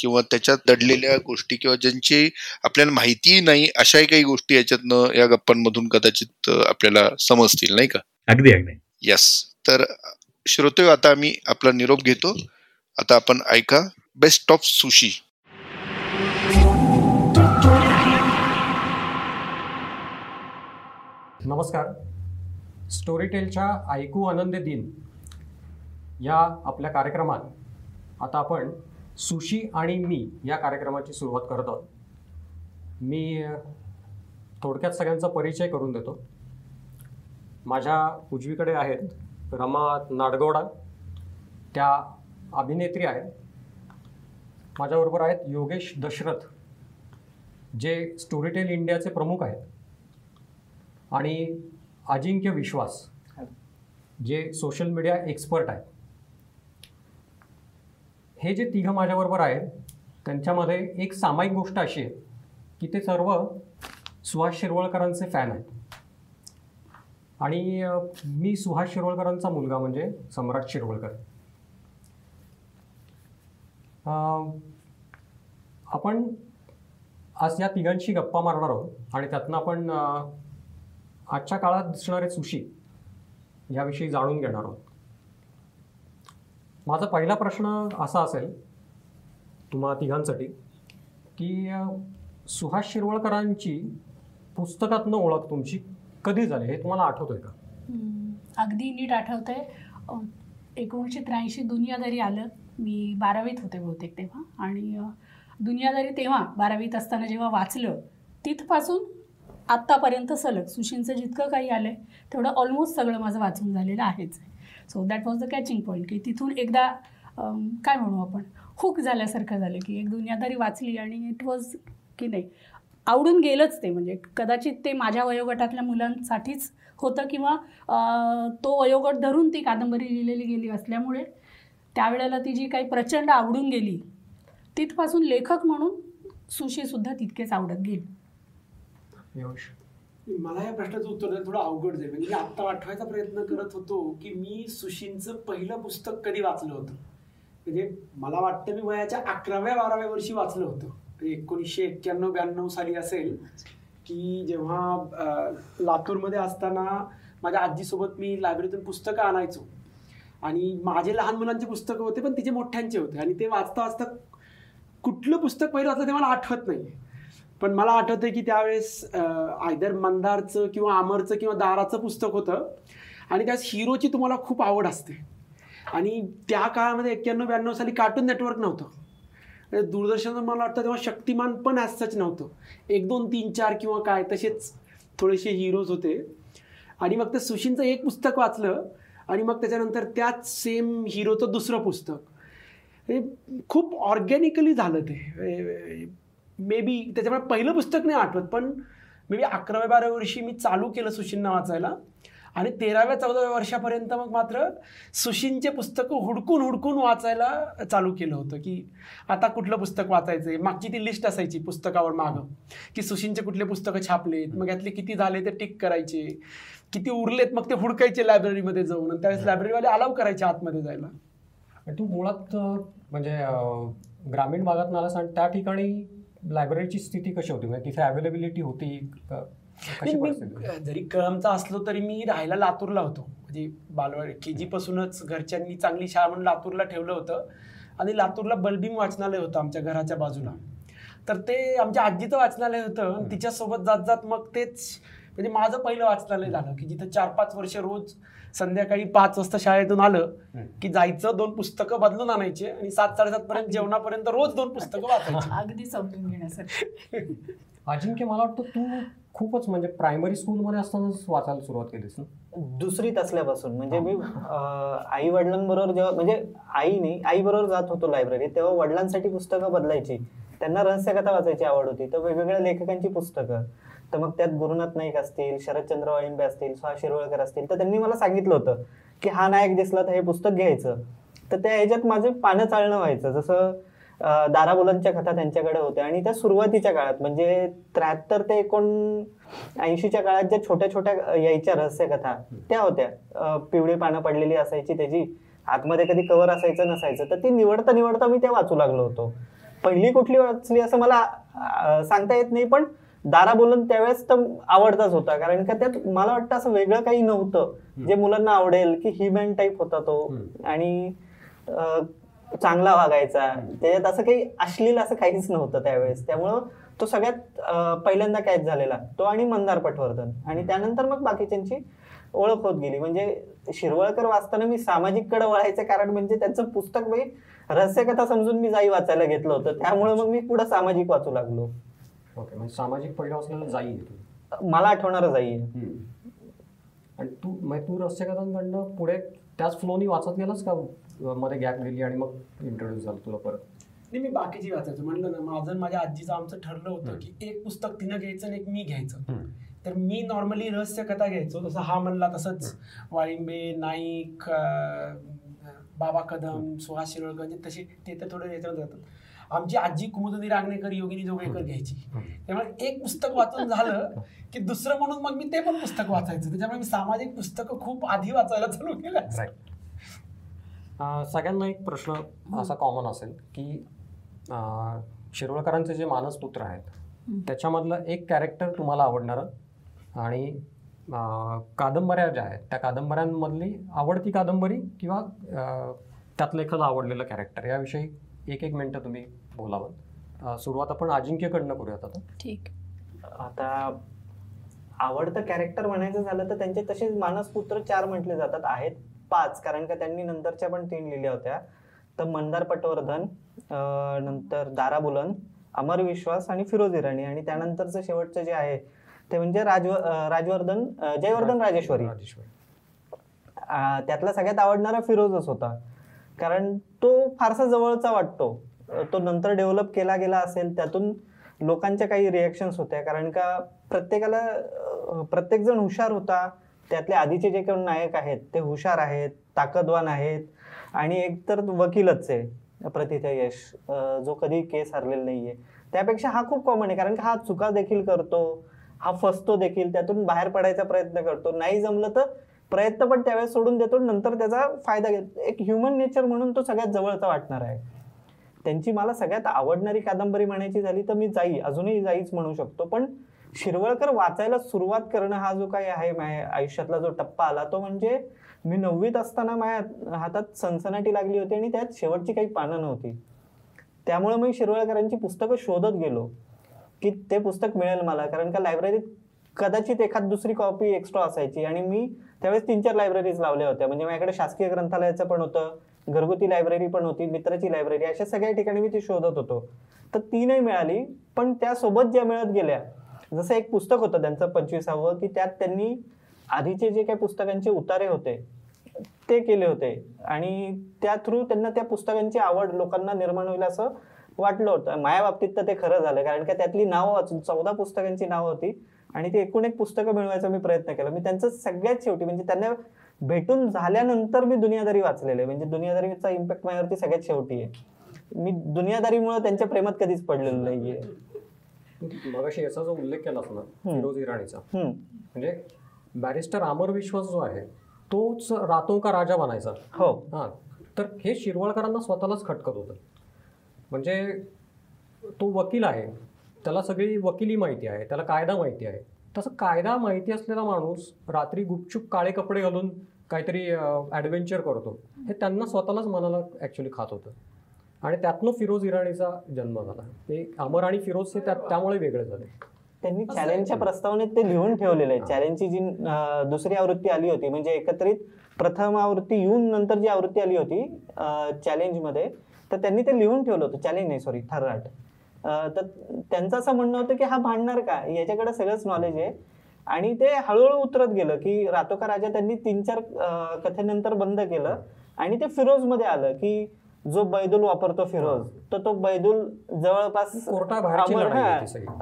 किंवा त्याच्यात दडलेल्या गोष्टी किंवा ज्यांची आपल्याला माहिती नाही अशाही काही गोष्टी याच्यातनं या गप्पांमधून कदाचित आपल्याला समजतील, नाही का? अगदी अगदी. यस. तर श्रोते, आता आम्ही आपला निरोप घेतो. आता आपण ऐका बेस्ट ऑफ सुशी. नमस्कार. स्टोरीटेलच्या ऐकू आनंदे दिन या आपल्या कार्यक्रमात आता आपण सुशी आणि मी या कार्यक्रमाची सुरुवात करत आहोत. मी थोडक्यात सगळ्यांचा परिचय करून देतो. माझ्या उजवीकडे आहेत रमा नाडगौडा, त्या अभिनेत्री आहेत. माझ्याबरोबर आहेत योगेश दशरथ, जे स्टोरीटेल इंडियाचे प्रमुख आहेत, आणि अजिंक्य विश्वास, जे सोशल मीडिया एक्सपर्ट आहेत. हे जे तिघं माझ्याबरोबर आहेत त्यांच्यामध्ये एक सामायिक गोष्ट अशी आहे की ते सर्व सुहास शिरवळकरांचे फॅन आहेत. आणि मी सुहास शिरवळकरांचा मुलगा म्हणजे सम्राट शिरवळकर. आपण आज या तिघांशी गप्पा मारणार आहोत आणि त्यातनं आपण आजच्या काळात दिसणारे सुशी याविषयी जाणून घेणार आहोत. माझा पहिला प्रश्न असा असेल तुम्हा तिघांसाठी की सुहास शिरवळकरांची पुस्तकातनं ओळख तुमची कधी झाली हे तुम्हाला आठवतंय का? अगदी नीट आठवतंय. एकोणीसशे त्र्याऐंशी दुनियादारी आलं. मी बारावीत होते बहुतेक तेव्हा, आणि दुनियादारी तेव्हा बारावीत असताना जेव्हा वाचलं तिथपासून आत्तापर्यंत सलग सुशींचं जितकं काही आलं आहे तेवढं ऑलमोस्ट सगळं माझं वाचून झालेलं आहेच. So that was the catching point की तिथून एकदा काय म्हणू आपण हुक झाल्यासारखं झालं की एक दुनियादारी वाचली आणि इट वॉज की नाही आवडून गेलंच ते. म्हणजे कदाचित ते माझ्या वयोगटातल्या मुलांसाठीच होतं किंवा तो वयोगट धरून ती कादंबरी लिहिलेली गेली असल्यामुळे त्यावेळेला ती जी काही प्रचंड आवडून गेली तिथपासून लेखक म्हणून सुशीसुद्धा तितकेच आवडत गेली. मला या प्रश्नाचं उत्तर देणं थोडं अवघड जाईल. म्हणजे मी आत्ता आठवायचा प्रयत्न करत होतो की मी सुशींचं पहिलं पुस्तक कधी वाचलं होतं. म्हणजे मला वाटतं मी वयाच्या अकराव्या बाराव्या वर्षी वाचलं होतं. एकोणीसशे एक्क्याण्णव ब्याण्णव साली असेल की जेव्हा लातूरमध्ये असताना माझ्या आजीसोबत मी लायब्ररीतून पुस्तकं आणायचो आणि माझे लहान मुलांचे पुस्तकं होते पण तिचे मोठ्यांचे होते. आणि ते वाचता वाचता कुठलं पुस्तक पहिलं वाचलं ते मला आठवत नाही, पण मला आठवतं की त्यावेळेस आयदर मंदारचं किंवा आमरचं किंवा दाराचं पुस्तक होतं आणि त्याच हिरोची तुम्हाला खूप आवड असते. आणि त्या काळामध्ये एक्क्याण्णव ब्याण्णव साली कार्टून नेटवर्क नव्हतं, दूरदर्शनवर मला वाटतं तेव्हा शक्तिमान पण असंच नव्हतं. एक दोन तीन चार किंवा काय तसेच थोडेसे हिरोज होते. आणि मग ते सुशींचं एक पुस्तक वाचलं आणि मग त्याच्यानंतर त्याच सेम हिरोचं दुसरं पुस्तक. खूप ऑर्गॅनिकली झालं ते. मे बी त्याच्यामुळे पहिलं पुस्तक नाही आठवत, पण मे बी अकराव्या बाराव्या वर्षी मी चालू केलं सुशींना वाचायला आणि तेराव्या चौदाव्या वर्षापर्यंत मग मात्र सुशींचे पुस्तकं हुडकून हुडकून वाचायला चालू केलं होतं की आता कुठलं पुस्तक वाचायचं आहे. मागची ती लिस्ट असायची पुस्तकावर मागं की सुशींचे कुठले पुस्तकं छापलेत, मग यातले किती झाले ते टिक करायचे, किती उरलेत मग ते हुडकायचे लायब्ररीमध्ये जाऊन. आणि त्यावेळेस लायब्ररीवाले अलाव करायचे आतमध्ये जायला. तू मुळात म्हणजे ग्रामीण भागात मला सांग, त्या ठिकाणी लायब्ररीची स्थिती कशी होती? म्हणजे तिथे अवेलेबिलिटी होती? जरी कळमचा असलो तरी मी राहायला लातूरला होतो. म्हणजे बालवाडी के जी पासूनच घरच्यांनी चांगली शाळा म्हणून लातूरला ठेवलं होतं. आणि लातूरला बलबीम वाचनालय होतं आमच्या घराच्या बाजूला, तर ते आमच्या आजीचं वाचनालय होतं. तिच्यासोबत जात जात मग तेच म्हणजे माझं पहिलं वाचनालय झालं की जिथं चार पाच वर्ष रोज संध्याकाळी पाच वाजता शाळेतून आलं की जायचं, दोन पुस्तकं बदलून आणायचे आणि सात साडेसात पर्यंत जेवणापर्यंत रोज दोन पुस्तकं वाचायची. अगदी समजून घेण्यासाठी. अजिंक्य, मला वाटतं तू खूपच म्हणजे प्रायमरी स्कूलमध्ये असतानाच वाचायला सुरुवात केलीस ना? दुसरीत असल्यापासून. म्हणजे मी आई वडिलांबरोबर जेव्हा म्हणजे आई नाही आईबरोबर जात होतो लायब्ररीत, तेव्हा वडिलांसाठी पुस्तकं बदलायची. त्यांना रहस्यकथा वाचायची आवड होती, तर वेगवेगळ्या लेखकांची पुस्तकं. तर मग त्यात गुरुनाथ नाईक असतील, शरदचंद्र वाळिंबे असतील, सुहास शिरवळकर असतील, तर त्यांनी मला सांगितलं होतं की हा नायक दिसला तर हे पुस्तक घ्यायचं. तर त्या ह्याच्यात माझे पानं चालणं व्हायचं. जसं दारा बुलनच्या कथा त्यांच्याकडे होत्या आणि त्या सुरुवातीच्या काळात म्हणजे त्र्याहत्तर ते एकोणऐंशीच्या काळात ज्या छोट्या छोट्या यायच्या रहस्यकथा त्या होत्या. पिवळी पानं पडलेली असायची त्याची, आतमध्ये कधी कवर असायचं नसायचं, तर ती निवडता निवडता मी त्या वाचू लागलो होतो. पहिली कुठली वाचली असं मला सांगता येत नाही, पण दारा बुलन त्यावेळेस तर आवडताच होता, कारण का त्यात मला वाटतं असं वेगळं काही नव्हतं जे मुलांना आवडेल, की ही मॅन टाईप होता तो आणि चांगला वागायचा, त्याच्यात असं काही अश्लील असं काहीच नव्हतं त्यावेळेस. त्यामुळं तो सगळ्यात पहिल्यांदा कॅच झालेला तो आणि मंदार पटवर्धन, आणि त्यानंतर मग बाकीच्यांची ओळख होत गेली. म्हणजे शिरवळकर वाचताना मी सामाजिक कडे वळायचं कारण म्हणजे त्यांचं पुस्तक मी रहस्यकथा समजून मी जाई वाचायला घेतलं होतं, त्यामुळे मग मी पुढे सामाजिक वाचू लागलो. ओके, म्हणजे सामाजिक पहिला वाचलेला जाई मला आठवणारच आहे. आणि तू मग तू रहस्यकथांकडनं पुढे त्याच फ्लोनी वाचत गेलास का मध्ये गॅप गेली आणि मग इंट्रोड्यूस झालं तुला परत? नाही, मी बाकीची वाचायचं म्हटलं ना, माझं माझ्या आजीचं आमचं ठरलं होतं की एक पुस्तक तिनं घ्यायचं आणि एक मी घ्यायचं. तर मी नॉर्मली रहस्य कथा घ्यायचो, जसं हा म्हणला तसंच वाळिंबे, नाईक, बाबा कदम, सुहास शिरवळकर, तसे ते तर थोडे याच्यावर जातात. आमची आजी कुमुदबाई रांगणेकर, योगिनी जोगळेकर घ्यायची, त्यामुळे एक पुस्तक वाचून झालं की दुसरं म्हणून मग मी ते पण पुस्तक वाचायचं. त्याच्यामुळे मी सामाजिक पुस्तकं खूप आधी वाचायला चालू केलं. सगळ्यांना एक प्रश्न असा कॉमन असेल की शिरवळकरांचे जे मानसपुत्र आहेत त्याच्यामधलं एक कॅरेक्टर तुम्हाला आवडणारं आणि कादंबऱ्या ज्या आहेत त्या कादंबऱ्यांमधली आवडती कादंबरी किंवा त्यात लेखकाला आवडलेलं कॅरेक्टर, याविषयी एक एक मिनटं तुम्ही बोलावं. सुरुवात आपण अजिंक्यकडनं करूयात आता. ठीक. आता आवडतं कॅरेक्टर म्हणायचं झालं तर त्यांचे तसेच मानसपुत्र चार म्हटले जातात, आहेत पाच, कारण का त्यांनी नंतरच्या पण तीन लिहिल्या होत्या. तर मंदार पटवर्धन, नंतर दारा बुलन, अमर विश्वास आणि फिरोज इराणी, आणि त्यानंतरचं शेवटचं जे आहे ते म्हणजे राजव राजवर्धन जयवर्धन राजेश्वरी. त्यातला सगळ्यात आवडणारा फिरोजच होता, कारण तो फारसा जवळचा वाटतो. तो नंतर डेव्हलप केला गेला असेल, त्यातून लोकांच्या काही रिॲक्शन्स होत्या, कारण का प्रत्येकाला प्रत्येक जण हुशार होता. त्यातले आधीचे जे कोण नायक आहेत ते हुशार आहेत, ताकदवान आहेत, आणि एकतर वकीलच आहे प्रतिथा यश, जो कधी केस हरलेला नाहीये. त्यापेक्षा हा खूप कॉमन आहे, कारण हा चुका देखील करतो, हा फसतो देखील, त्यातून बाहेर पडायचा प्रयत्न करतो, नाही जमलं तर प्रयत्न पण त्यावेळेस सोडून देतो, नंतर त्याचा फायदा घेतो. एक ह्युमन नेचर म्हणून तो सगळ्यात जवळचा वाटणार आहे. त्यांची मला सगळ्यात आवडणारी कादंबरी म्हणायची झाली तर मी जाई, अजूनही जाईच म्हणू शकतो. पण शिरवळकर वाचायला सुरुवात करणं हा जो काही आहे माझ्या आयुष्यातला जो टप्पा आला तो म्हणजे मी नववीत असताना माझ्या हातात सनसनाटी लागली होती आणि त्यात शेवटची काही पानं नव्हती, त्यामुळे मी शिरवळकरांची पुस्तकं शोधत गेलो की ते पुस्तक मिळेल मला, कारण का लायब्ररीत कदाचित एखाद दुसरी कॉपी एक्स्ट्रा असायची. आणि मी त्यावेळेस तीन चार लायब्ररीज लावल्या होत्या, म्हणजे माझ्याकडे शासकीय ग्रंथालयाचं पण होतं, घरगुती लायब्ररी पण होती, मित्राची लायब्ररी, अशा सगळ्या ठिकाणी मी ती शोधत होतो. तर ती नाही मिळाली, पण त्यासोबत ज्या मिळत गेल्या, जसं एक पुस्तक होतं त्यांचं पंचवीसावं, की त्यात त्यांनी आधीचे जे काही पुस्तकांचे उतारे होते ते केले होते, आणि त्या थ्रू त्यांना त्या पुस्तकांची आवड लोकांना निर्माण होईल असं वाटलं होतं. माझ्या बाबतीत तर ते खरं झालं, कारण का त्यातली नावं वाचून चौदा पुस्तकांची नावं होती आणि ते एकूण एक पुस्तकं मिळवायचा मी प्रयत्न केला. मी त्यांचं सगळ्यात शेवटी म्हणजे त्यांना भेटून झाल्यानंतर मी दुनियादारी वाचलेले, म्हणजे दुनियादारीचा इम्पॅक्ट माझ्यावरती सगळ्यात शेवटी आहे. मी दुनियादारीमुळे त्यांच्या प्रेमात कधीच पडलेलं नाहीये. मगाशी याचा जो उल्लेख केला असला फिरोज इराणीचा, म्हणजे बॅरिस्टर अमर विश्वास जो आहे तोच रातो का राजा बनायचा. हो हां, तर हे शिरवळकरांना स्वतःलाच खटकत होतं, म्हणजे तो वकील आहे, त्याला सगळी वकिली माहिती आहे, त्याला कायदा माहिती आहे. तसं कायदा माहिती असलेला माणूस रात्री गुपचूप काळे कपडे घालून काहीतरी ॲडव्हेंचर करतो, हे त्यांना स्वतःलाच मनाला ॲक्च्युली खात होतं, आणि त्यातनं फिरोज इराणीचा जन्म झाला. ते अमर आणि फिरोज हे त्यामुळे वेगळे झाले. त्यांनी चॅलेंजच्या प्रस्तावनेत ते लिहून ठेवलेलं आहे. चॅलेंजची जी दुसरी आवृत्ती आली होती, म्हणजे एकत्रित प्रथम आवृत्ती येऊन नंतर जी आवृत्ती आली होती चॅलेंजमध्ये, तर त्यांनी ते लिहून ठेवलं होतं. चॅलेंज नाही, सॉरी, थराट. तर त्यांचं असं म्हणणं होतं की हा भांडणार का, याच्याकडे सगळंच नॉलेज आहे. आणि ते हळूहळू उतरत गेलं की रातोका राजा त्यांनी तीन चार कथेनंतर बंद केलं आणि ते फिरोजमध्ये आलं, की जो बैदूल वापरतो फिरोज, तर तो बैदूल जवळपास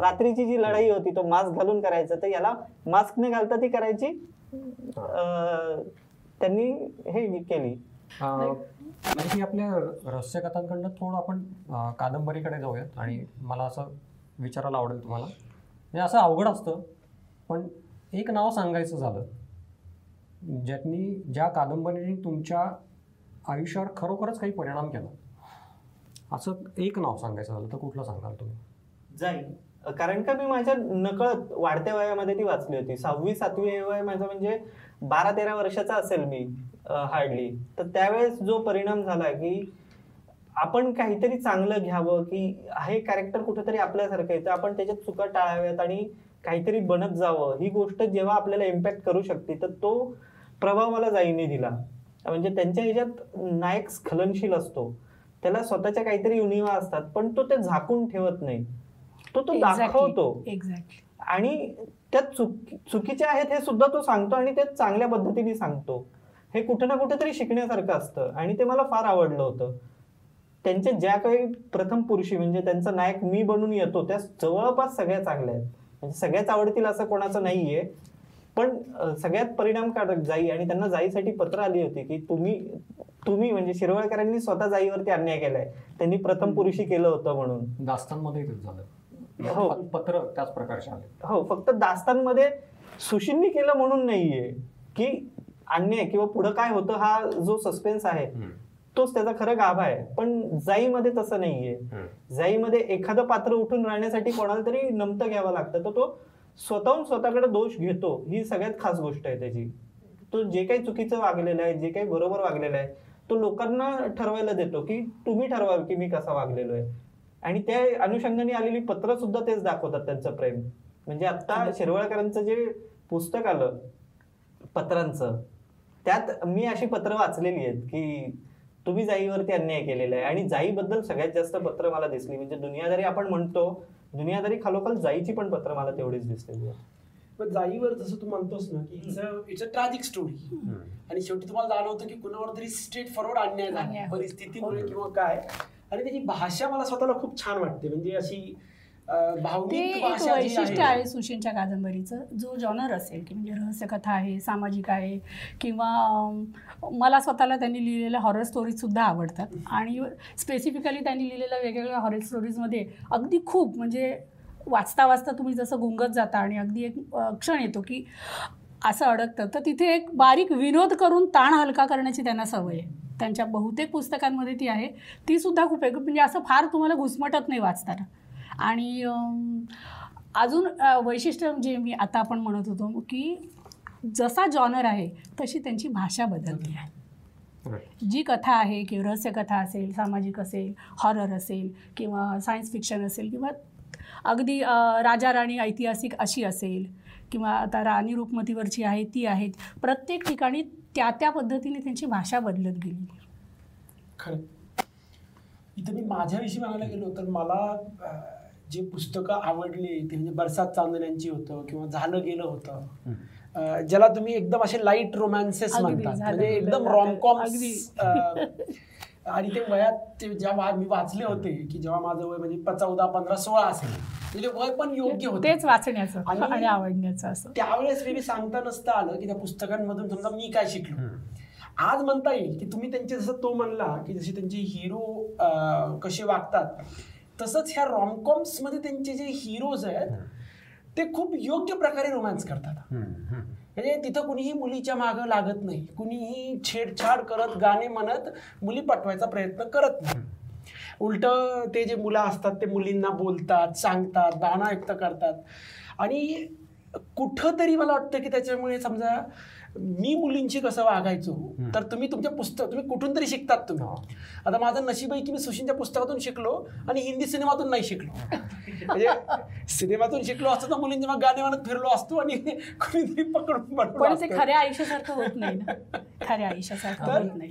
रात्रीची जी लढाई होती तो मास्क घालून करायचा, तर याला मास्क न घालता ती करायची. त्यांनी हे केली. आणखी आपल्या रहस्यकथांकडनं थोडं आपण कादंबरीकडे जाऊयात, आणि मला असं विचारायला आवडेल तुम्हाला, म्हणजे असं अवघड असतं पण एक नाव सांगायचं झालं ज्यातनी ज्या कादंबरीने तुमच्या आयुष्यावर खरोखरच काही परिणाम केला, असं एक नाव सांगायचं झालं तर कुठलं सांगाल तुम्ही? जाई. कारण का मी माझ्या नकळत वाढत्या वयामध्ये ती वाचली होती. सहावी सातवी वय माझं म्हणजे बारा तेरा वर्षाचा असेल मी हार्डली. तर त्यावेळेस जो परिणाम झाला की आपण काहीतरी चांगलं घ्यावं की हे कॅरेक्टर कुठेतरी आपल्यासारखं येतं, आपण त्याच्यात चुका टाळाव्यात आणि काहीतरी बनत जावं, ही गोष्ट जेव्हा आपल्याला इम्पॅक्ट करू शकते तर तो प्रभाव मला जाईने दिला. म्हणजे त्यांच्या ह्याच्यात नायक स्खलनशील असतो, त्याला स्वतःच्या काहीतरी उणीवा असतात पण तो ते झाकून ठेवत नाही, तो तो दाखवतो आणि त्या चुक चुकीच्या आहेत हे सुद्धा तो सांगतो आणि ते चांगल्या पद्धतीने सांगतो. हे कुठे ना कुठेतरी शिकण्यासारखं असतं आणि ते मला फार आवडलं होतं. त्यांच्या ज्या काही प्रथम पुरुषी म्हणजे त्यांचा नायक मी बनून येतो त्या जवळपास सगळ्या चांगल्या आहेत, म्हणजे सगळ्याच आवडतील असं कोणाचं नाहीये पण सगळ्यात परिणामकारक जाई. आणि त्यांना जाईसाठी पत्र आली होती की तुम्ही तुम्ही म्हणजे शिरवळकरांनी स्वतः जाईवरती अन्याय केलाय, त्यांनी प्रथम पुरुषी केलं होतं म्हणून. दास्तानमध्ये हो पत्र त्याच प्रकारचे आले. हो फक्त दास्तानमध्ये सुशिंनी केलं म्हणून नाहीये की अन्याय किंवा पुढं काय होतं हा जो सस्पेन्स आहे तोच त्याचा खरा गाभा आहे, पण जाईमध्ये तसं नाहीये. जाईमध्ये एखादं पात्र उठून राहण्यासाठी कोणाला तरी नमतं घ्यावं लागतं, तर तो स्वतःहून स्वतःकडे दोष घेतो, ही सगळ्यात खास गोष्ट आहे त्याची. तो जे काही चुकीचं वागलेलं आहे, जे काही बरोबर वागलेलं आहे, तो लोकांना ठरवायला देतो की तुम्ही ठरवा की मी कसा वागलेलो आहे. आणि त्या अनुषंगाने आलेली पत्र सुद्धा तेच दाखवतात त्यांचं प्रेम. म्हणजे आता शिरवळकरांचं जे पुस्तक आलं पत्रांचं, त्यात मी अशी पत्र वाचलेली आहेत की तुम्ही जाईवरती अन्याय केलेला आहे आणि जाईबद्दल सगळ्यात जास्त पत्र मला दिसली. म्हणजे दुनियादारी आपण म्हणतो, दुनियादारी खालोखाल जाईची पण पत्र मला तेवढीच दिसलेली आहे. पण जाईवर जसं तू म्हणतोस ना की इट्स अ ट्रॅजिक स्टोरी आणि शेवटी तुम्हाला जाणवतं की कुणावर तरी स्ट्रेट फॉरवर्ड अन्याय झाला परिस्थितीमुळे किंवा काय. आणि त्याची भाषा मला स्वतःला खूप छान वाटते, म्हणजे अशी भावनिक भाषा वैशिष्ट्य आहे सुशिंच्या कादंबरीचं. जो जॉनर असेल की म्हणजे रहस्यकथा आहे, सामाजिक आहे किंवा मला स्वतःला त्यांनी लिहिलेल्या हॉरर स्टोरीजसुद्धा आवडतात आणि स्पेसिफिकली त्यांनी लिहिलेल्या वेगवेगळ्या हॉरर स्टोरीजमध्ये अगदी खूप म्हणजे वाचता वाचता तुम्ही जसं गुंगत जाता आणि अगदी एक क्षण येतो की असं अडकतं, तर तिथे एक बारीक विनोद करून ताण हलका करण्याची त्यांना सवय आहे. त्यांच्या बहुतेक पुस्तकांमध्ये ती आहे, तीसुद्धा खूप एक म्हणजे असं फार तुम्हाला घुसमटत नाही वाचताना. आणि अजून वैशिष्ट्य जे मी आता आपण म्हणत होतो की जसा जॉनर आहे तशी त्यांची भाषा बदलली आहे. जी कथा आहे की रहस्यकथा असेल, सामाजिक असेल, हॉरर असेल किंवा सायन्स फिक्शन असेल किंवा अगदी राजा राणी ऐतिहासिक अशी असेल किंवा आता राणी रूपमतीवरची आहे ती आहेत, प्रत्येक ठिकाणी त्या त्या पद्धतीने त्यांची भाषा बदलत गेली. खरं इथं मी माझ्याविषयी म्हणायला गेलो तर मला जे पुस्तकं आवडली ते म्हणजे बरसात चांदण्यांची होतं किंवा झालं गेलं होतं, ज्याला तुम्ही एकदम असे लाईट रोमॅन्सेस म्हणतात, म्हणजे एकदम रॉमकॉम. आणि ते वयात जेव्हा मी वाचले होते की जेव्हा माझं वय म्हणजे चौदा पंधरा सोळा असेल, म्हणजे वय पण योग्य होतं तेच वाचण्याचं आणि आवडण्याचं. असं त्यावेळेस मी सांगता नसतं आलं की त्या पुस्तकांमधून समजा मी काय शिकलो. आज म्हणता येईल की तुम्ही त्यांचे जसं तो म्हणला की जसे त्यांचे हिरो कसे वागतात तसंच ह्या रॉमकॉम्स मध्ये त्यांचे जे हिरोज आहेत ते खूप योग्य प्रकारे रोमॅन्स करतात. म्हणजे तिथं कुणीही मुलीच्या मागं लागत नाही, कुणीही छेडछाड करत गाणे म्हणत मुली पटवायचा प्रयत्न करत नाही. उलट ते जे मुलं असतात ते मुलींना बोलतात, सांगतात, भावना व्यक्त करतात. आणि कुठंतरी मला वाटतं की त्याच्यामुळे समजा मी मुलींशी कसं वागायचो तर तुम्ही तुमच्या पुस्तक तुम्ही कुठून तरी शिकतात. तुम्ही आता माझं नशीब आहे की मी सुशिंच्या पुस्तकातून शिकलो आणि हिंदी सिनेमातून नाही शिकलो. म्हणजे सिनेमातून शिकलो असतो तर मुलींच्या मग गाणे म्हणत फिरलो असतो आणि कुणीतरी पकडून पडतो. खऱ्या आयुष्यासारखं होत नाही, खऱ्या आयुष्यासारखं होत नाही.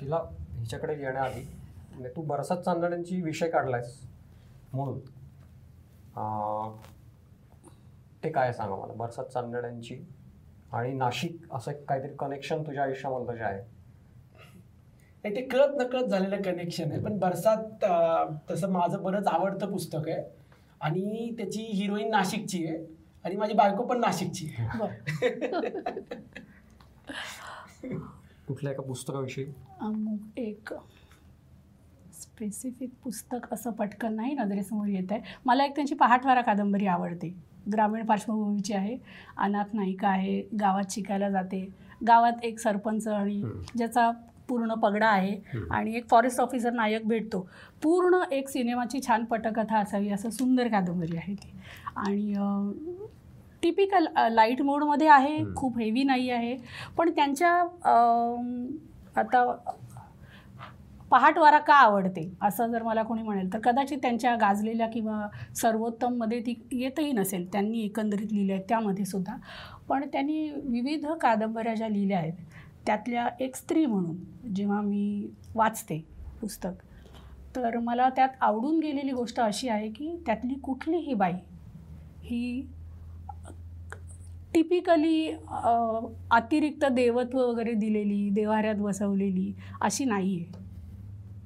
हिला हिच्याकडे येण्याआधी तू बरसात चांदण्यांची विषय काढलायस म्हणून ते काय सांगा मला, बरसात चांदण्यांची आणि नाशिक असं काहीतरी कनेक्शन तुझ्या आयुष्यामधलं जे आहे ते कळत नकळत झालेलं कनेक्शन आहे. पण बरसात तसं माझं बरंच आवडतं पुस्तक आहे आणि त्याची हिरोईन नाशिकची आहे आणि माझी बायको पण नाशिकची आहे. कुठल्या एका पुस्तकाविषयी एक स्पेसिफिक पुस्तक असं पटकन नाही नजरेसमोर येत आहे. मला एक त्यांची पहाटवारा कादंबरी आवडते, ग्रामीण पार्श्वभूमीची आहे, अनाथ नायिका आहे, गावात शिकायला जाते, गावात एक सरपंच आणि ज्याचा पूर्ण पगडा आहे आणि एक फॉरेस्ट ऑफिसर नायक भेटतो. पूर्ण एक सिनेमाची छान पटकथा असावी असं सुंदर कादंबरी आहे ती. आणि टिपिकल लाईट मोडमध्ये आहे, खूप हेवी नाही आहे. पण त्यांच्या आता पहाटवारा का आवडते असं जर मला कोणी म्हणेल तर कदाचित त्यांच्या गाजलेल्या किंवा सर्वोत्तममध्ये ती येतही नसेल, त्यांनी एकंदरीत लिहिल्या आहेत त्यामध्ये सुद्धा. पण त्यांनी विविध कादंबऱ्या ज्या लिहिल्या आहेत त्यातल्या एक स्त्री म्हणून जेव्हा मी वाचते पुस्तक तर मला त्यात आवडून गेलेली गोष्ट अशी आहे की त्यातली कुठलीही बाई ही टिपिकली अतिरिक्त देवत्व वगैरे दिलेली, देवाऱ्यात बसवलेली अशी नाही आहे.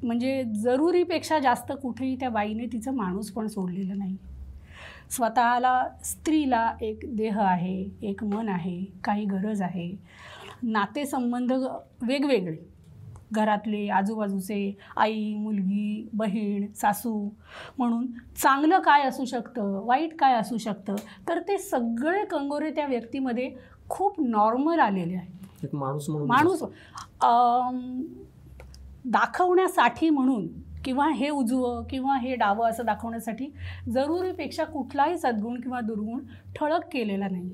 म्हणजे जरुरीपेक्षा जास्त कुठेही त्या बाईने तिचं माणूस पण सोडलेलं नाही. स्वतःला स्त्रीला एक देह आहे, एक मन आहे, काही गरज आहे, नातेसंबंध वेगवेगळे, घरातले, आजूबाजूचे, आई, मुलगी, बहीण, सासू, म्हणून चांगलं काय असू शकतं, वाईट काय असू शकतं, तर ते सगळे कंगोरे त्या व्यक्तीमध्ये खूप नॉर्मल आलेले आहेत. एक माणूस म्हणून माणूस दाखवण्यासाठी म्हणून किंवा हे उजवं किंवा हे डावं असं दाखवण्यासाठी जरुरीपेक्षा कुठलाही सद्गुण किंवा दुर्गुण ठळक केलेला नाही.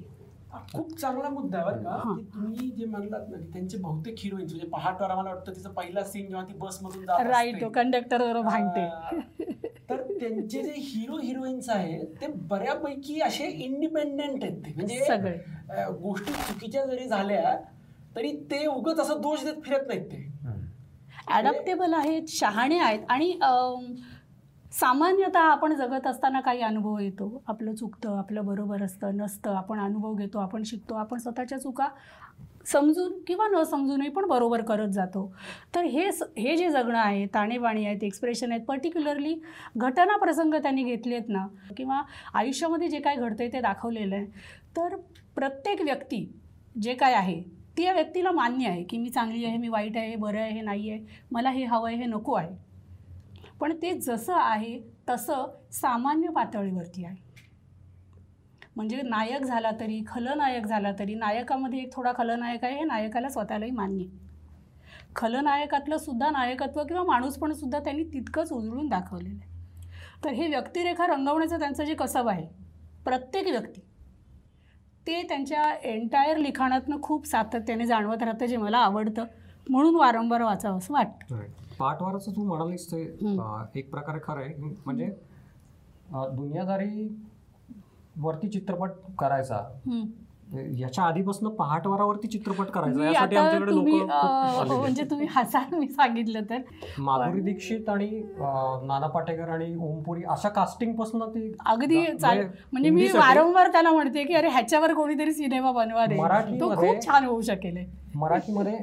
खूप चांगला मुद्दा आहे बरं का. तुम्ही जे म्हणलात ना त्यांचे बहुतेक हिरोईन्स म्हणजे पहाटवारा मला वाटतं तिचा पहिला सीन जेव्हा ती बसमधून जाते राईट कंडक्टर बरोबर भांडते, तर त्यांचे जे हिरो हिरोईन्स आहेत ते बऱ्यापैकी असे इंडिपेंडेंट आहेत. ते म्हणजे सगळे गोष्टी चुकीच्या जरी झाल्या तरी ते उगत असा दोष देत फिरत नाहीत, ते ॲडॅप्टेबल आहेत, शहाणे आहेत. आणि सामान्यतः आपण जगत असताना काही अनुभव येतो, आपलं चुकतं, आपलं बरोबर असतं, नसतं, आपण अनुभव घेतो, आपण शिकतो, आपण स्वतःच्या चुका समजून किंवा न समजूनही पण बरोबर करत जातो. तर हे हे जे जगणं आहे, ताणेबाणी आहेत, एक्सप्रेशन आहेत, पर्टिक्युलरली घटनाप्रसंग त्यांनी घेतलेत ना किंवा आयुष्यामध्ये जे काय घडतं आहे ते दाखवलेलं आहे. तर प्रत्येक व्यक्ती जे काय आहे ती या व्यक्तीला मान्य आहे की मी चांगली आहे, मी वाईट आहे, बरं आहे, हे नाही आहे, मला हे हवं आहे, हे नको आहे. पण ते जसं आहे तसं सामान्य पातळीवरती आहे. म्हणजे नायक झाला तरी, खलनायक झाला तरी, नायकामध्ये एक थोडा खलनायक आहे हे नायकाला स्वतःलाही मान्य आहे. खलनायकातलं सुद्धा नायकत्व किंवा माणूसपण सुद्धा त्यांनी तितकंच उजळून दाखवलेलं आहे. तर हे व्यक्तिरेखा रंगवण्याचं त्यांचं जे कसब आहे प्रत्येक व्यक्ती, ते त्यांच्या एंटायर लिखाणातनं खूप सातत्याने जाणवत राहतं, जे मला आवडतं म्हणून वारंवार वाचावं असं वाटतं. पाठवाराचं तू म्हणालीस ते एक प्रकारे खरं आहे. म्हणजे दुनियादारी वरती चित्रपट करायचा याच्या आधीपासून पहाटवारावरती चित्रपट करायचा. म्हणजे तुम्ही हसाल मी सांगितलं तर माधुरी दीक्षित आणि नाना पाटेकर आणि ओमपुरी अशा कास्टिंग पासून ते अगदी चालेल. म्हणजे मी वारंवार त्याला म्हणते की अरे ह्याच्यावर कोणीतरी सिनेमा बनवा रे, तो खूप छान होऊ शकेल मराठीमध्ये.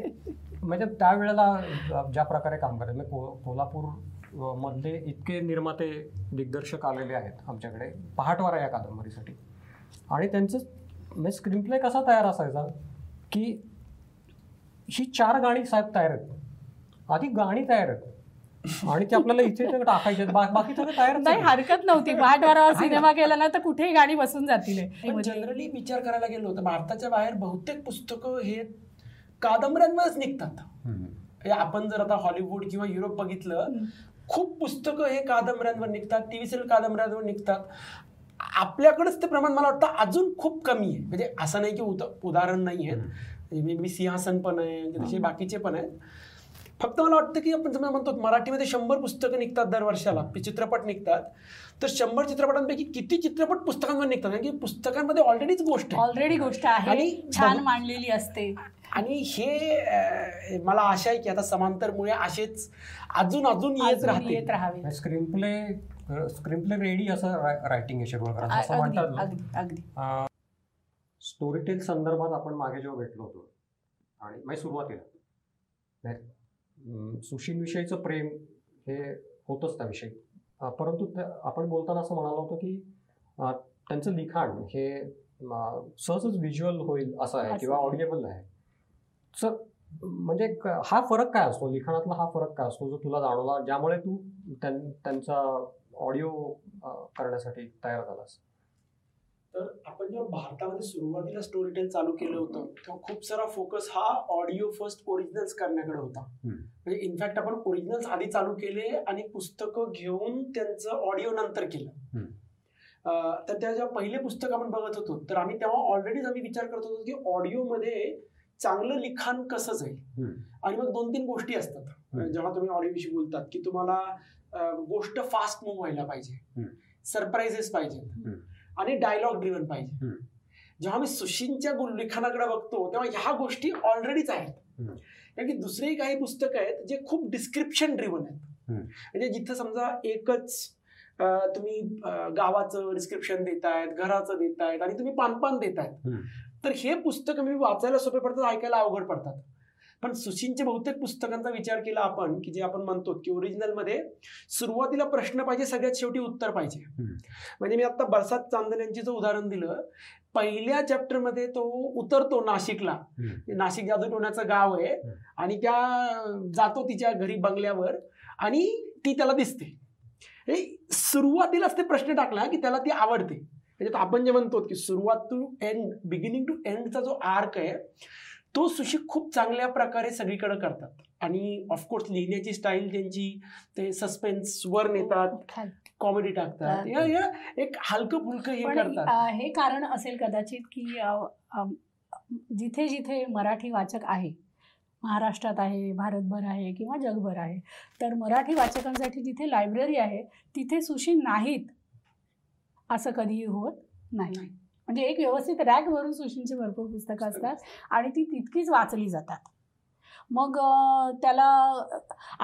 म्हणजे त्यावेळेला ज्या प्रकारे काम करायचं, म्हणजे कोल्हापूर मधले इतके निर्माते दिग्दर्शक आलेले आहेत आमच्याकडे पहाटवारा या कादंबरीसाठी. आणि त्यांचं म्हणजे स्क्रीनप्ले कसा तयार असायचा की ही चार गाणी साहेब तयार आहेत, आधी गाणी तयार आहेत आणि ते आपल्याला इथे टाकायचे, बाकी सगळं तयार नाही. हरकत नव्हती पहाटवारावर सिनेमा केला ना तर कुठेही गाणी बसून जातील. जनरली विचार करायला गेलो तर भारताच्या बाहेर बहुतेक पुस्तकं हे कादंबऱ्यांवरच निघतात. आपण जर आता हॉलिवूड किंवा युरोप बघितलं, खूप पुस्तकं हे कादंबऱ्यांवर निघतात, टीव्ही सिरियल कादंबऱ्यांवर निघतात. आपल्याकडेच ते प्रमाण मला वाटतं अजून खूप कमी आहे. म्हणजे असं नाही की उदा उदाहरण नाही आहेत, मी सिंहासन पण आहे, म्हणजे तसे बाकीचे पण आहेत. फक्त मला वाटतं की आपण समजा म्हणतो मराठीमध्ये शंभर पुस्तकं निघतात दरवर्षाला, चित्रपट निघतात, तर शंभर चित्रपटांपैकी किती चित्रपट पुस्तकांवर निघतात, कारण की पुस्तकांमध्ये ऑलरेडीच गोष्ट ऑलरेडी गोष्ट आहे आणि छान मांडलेली असते. आणि हे मला आशा आहे की आता समांतरमुळे असेच अजून अजून येत येत राहावे. Screen play screen play ready असं रायटिंग आहे शिरवळकरांचं असं म्हणतात. अगदी स्टोरी टेल संदर्भात आपण मागे जेव्हा भेटलो होतो आणि म्हणजे सुरुवातीला सुशील विषयीचं प्रेम हे होतंच त्या विषयी, परंतु आपण बोलताना असं म्हणालो होतो की त्यांचं लिखाण हे सहजच व्हिज्युअल होईल असं आहे किंवा ऑडिएबल आहे. सर म्हणजे हा फरक काय असतो, लिखाणातला हा फरक काय असतो जो तुला जाणवला, ज्यामुळे तू त्यांचा ऑडिओ करण्यासाठी तयार झालास? तर आपण जेव्हा भारतामध्ये सुरुवातीला स्टोरी टेल चालू केलं होतं तेव्हा खूप सारा फोकस हा ऑडिओ फर्स्ट ओरिजिनल्स करण्याकडे होता. म्हणजे इनफॅक्ट आपण ओरिजिनल्स आधी चालू केले आणि पुस्तकं घेऊन त्यांचं ऑडिओ नंतर केलं. तर त्या जेव्हा पहिले पुस्तक आपण बघत होतो तर आम्ही तेव्हा ऑलरेडीच आम्ही विचार करत होतो की ऑडिओमध्ये चांगलं लिखाण कसं जाईल. आणि मग दोन तीन गोष्टी असतात जेव्हा तुम्ही ऑडिओविषयी बोलतात की तुम्हाला गोष्ट फास्ट मूव्ह व्हायला पाहिजे, सरप्राइजेस पाहिजेत आणि डायलॉग ड्रिव्हन पाहिजे. जेव्हा मी सुशिंच्या लिखाणाकडे बघतो तेव्हा ह्या गोष्टी ऑलरेडीच आहेत. कारण की दुसरेही काही पुस्तकं आहेत जे खूप डिस्क्रिप्शन ड्रिव्हन आहेत. म्हणजे जिथं समजा एकच तुम्ही गावाचं डिस्क्रिप्शन देतायत, घराचं देतायत आणि तुम्ही पानपान देतायत, तर हे पुस्तक मी वाचायला सोपे पडतात, ऐकायला अवघड पडतात. पण सुशिंच्या बहुतेक पुस्तकांचा विचार केला आपण की जे आपण म्हणतो की ओरिजिनलमध्ये सुरुवातीला प्रश्न पाहिजे, सगळ्यात शेवटी उत्तर पाहिजे. म्हणजे मी आता बरसात चांदण्यांची जो उदाहरण दिलं, पहिल्या चॅप्टरमध्ये तो उतरतो नाशिकला, नाशिक जादू टोण्याचं गाव आहे आणि त्या जातो तिच्या घरी बंगल्यावर आणि ती त्याला दिसते. सुरुवातीलाच ते प्रश्न टाकला की त्याला ती आवडते. म्हणजे आपण जे म्हणतो की सुरुवात टू एंड, बिगिनिंग टू एंडचा जो आर्क आहे तो सुशी खूप चांगल्या प्रकारे सगळीकडे करतात. आणि ऑफकोर्स लिहिण्याची स्टाईल त्यांची, ते सस्पेन्सवर नेतात, कॉमेडी टाकतात, एक हलकं फुलकं हे करतात. हे कारण असेल कदाचित की जिथे जिथे मराठी वाचक आहे, महाराष्ट्रात आहे, भारतभर आहे किंवा जगभर आहे, तर मराठी वाचकांसाठी जिथे लायब्ररी आहे तिथे सुशी नाहीत असं कधीही होत नाही. म्हणजे एक व्यवस्थित रॅकवरून सुशींची भरपूर पुस्तकं असतात आणि ती तितकीच वाचली जातात. मग त्याला,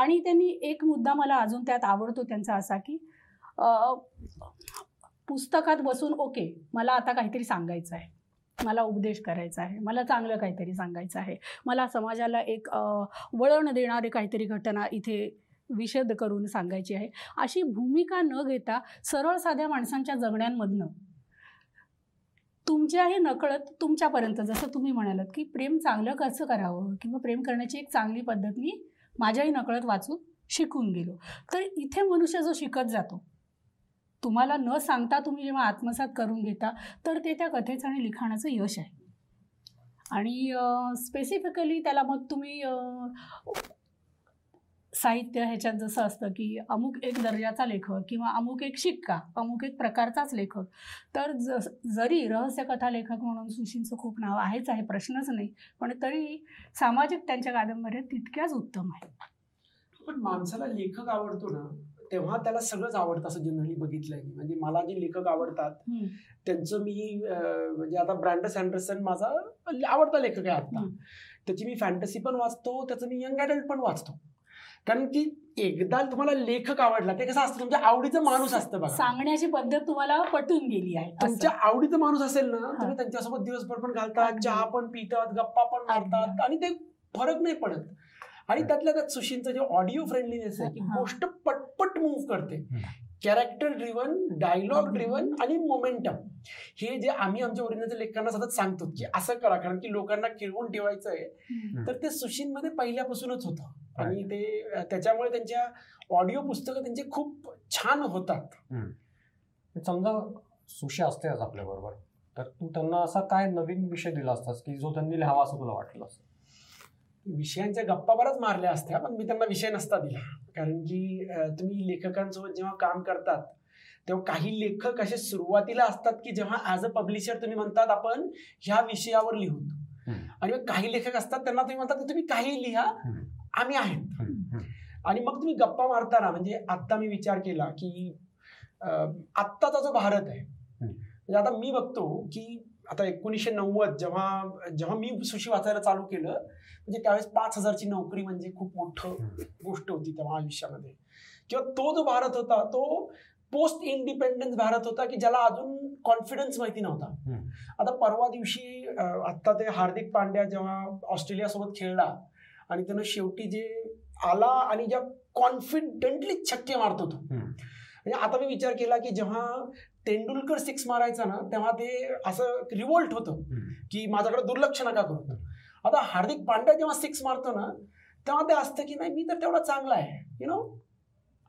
आणि त्यांनी एक मुद्दा मला अजून त्यात आवडतो त्यांचा असा की पुस्तकात बसून ओके मला आता काहीतरी सांगायचं आहे, मला उपदेश करायचा आहे, मला चांगलं काहीतरी सांगायचं आहे, मला समाजाला एक वळण देणारे काहीतरी घटना इथे विशद करून सांगायची आहे, अशी भूमिका न घेता सरळ साध्या माणसांच्या जगण्यांमधनं तुमच्याही नकळत तुमच्यापर्यंत, जसं तुम्ही म्हणालात की प्रेम चांगलं कसं करावं किंवा प्रेम करण्याची एक चांगली पद्धत मी माझ्याही नकळत वाचून शिकून गेलो. तर इथे मनुष्य जो शिकत जातो, तुम्हाला न सांगता तुम्ही जेव्हा आत्मसात करून घेता, तर ते त्या कथेचं आणि लिखाणाचं यश आहे. आणि स्पेसिफिकली त्याला मग तुम्ही साहित्य ह्याच्यात जसं असतं की अमुक एक दर्जाचा लेखक किंवा अमुक एक शिक्का, अमुक एक प्रकारचाच लेखक, तर जस जरी रहस्यकथा लेखक म्हणून सुशींचं खूप नाव आहेच आहे, प्रश्नच नाही, पण तरी सामाजिक त्यांच्या कादंबऱ्या तितक्याच उत्तम आहेत. पण माणसाला लेखक आवडतो ना तेव्हा त्याला सगळंच आवडतं असं जनरली बघितलंय. म्हणजे मला जे लेखक आवडतात त्यांचं मी, म्हणजे आता ब्रँडन सँडरसन माझा आवडता लेखक आहे. आता त्याची मी फॅन्टसी पण वाचतो, त्याचं मी यंग ॲडल्ट पण वाचतो. कारण की एकदा तुम्हाला लेखक आवडला, ते कसं असतं, तुमच्या आवडीचं माणूस असतं, सांगण्याची पद्धत तुम्हाला पटून गेली आहे, तुमच्या आवडीचं माणूस असेल ना तुम्ही त्यांच्यासोबत दिवसभर पण घालतात, चहा पण पितात, गप्पा पण मारतात आणि ते फरक नाही पडत. आणि त्यातल्या त्यात सुशींचं जे ऑडिओ फ्रेंडलीनेस आहे की गोष्ट पटपट मूव्ह करते, कॅरेक्टर ड्रिव्हन, डायलॉग ड्रिव्हन आणि मोमेंटम, हे जे आम्ही आमच्या ओरिजिनलच्या लेखकांना सतत सांगतो की असं करा, कारण की लोकांना खिळवून ठेवायचं आहे, तर ते सुशींमध्ये पहिल्यापासूनच होतं. आणि ते त्याच्यामुळे त्यांच्या ऑडिओ पुस्तकं त्यांचे खूप छान होतात. समजा सुशी असतेच आपल्या बरोबर, तर तू त्यांना असा काय नवीन विषय दिला असतास की जो त्यांनी लिहावा असं तुला वाटलं? विषयांच्या गप्पा बऱ्याच मारल्या असत्या, पण मी त्यांना विषय नसता दिला. कारण की तुम्ही लेखकांसोबत जेव्हा काम करतात तेव्हा काही लेखक असे सुरुवातीला असतात की जेव्हा ॲज अ पब्लिशर तुम्ही म्हणतात आपण ह्या विषयावर लिहू, आणि मग काही लेखक असतात त्यांना तुम्ही म्हणतात तुम्ही काही लिहा, आम्ही आहेत. आणि मग तुम्ही गप्पा मारताना, म्हणजे आत्ता मी विचार केला की आत्ताचा जो भारत आहे, म्हणजे आता मी बघतो की आता एकोणीसशे नव्वद जेव्हा जेव्हा मी सुशी वाचायला चालू केलं, म्हणजे त्यावेळेस पाच हजारची नोकरी म्हणजे खूप मोठं गोष्ट होती तेव्हा आयुष्यामध्ये. किंवा तो जो भारत होता तो पोस्ट इंडिपेंडन्स भारत होता की ज्याला अजून कॉन्फिडन्स माहिती नव्हता. आता परवा दिवशी आत्ता ते हार्दिक पांड्या जेव्हा ऑस्ट्रेलियासोबत खेळला आणि त्यानं शेवटी जे आला आणि ज्या कॉन्फिडेंटली छक्के मारत होतो, म्हणजे आता मी विचार केला की जेव्हा तेंडुलकर सिक्स मारायचा ना तेव्हा ते असं रिवोल्ट होतं की माझ्याकडे दुर्लक्ष नका करू. आता हार्दिक पांड्या जेव्हा सिक्स मारतो ना तेव्हा ते असतं की नाही मी तर तेवढा चांगला आहे, यु नो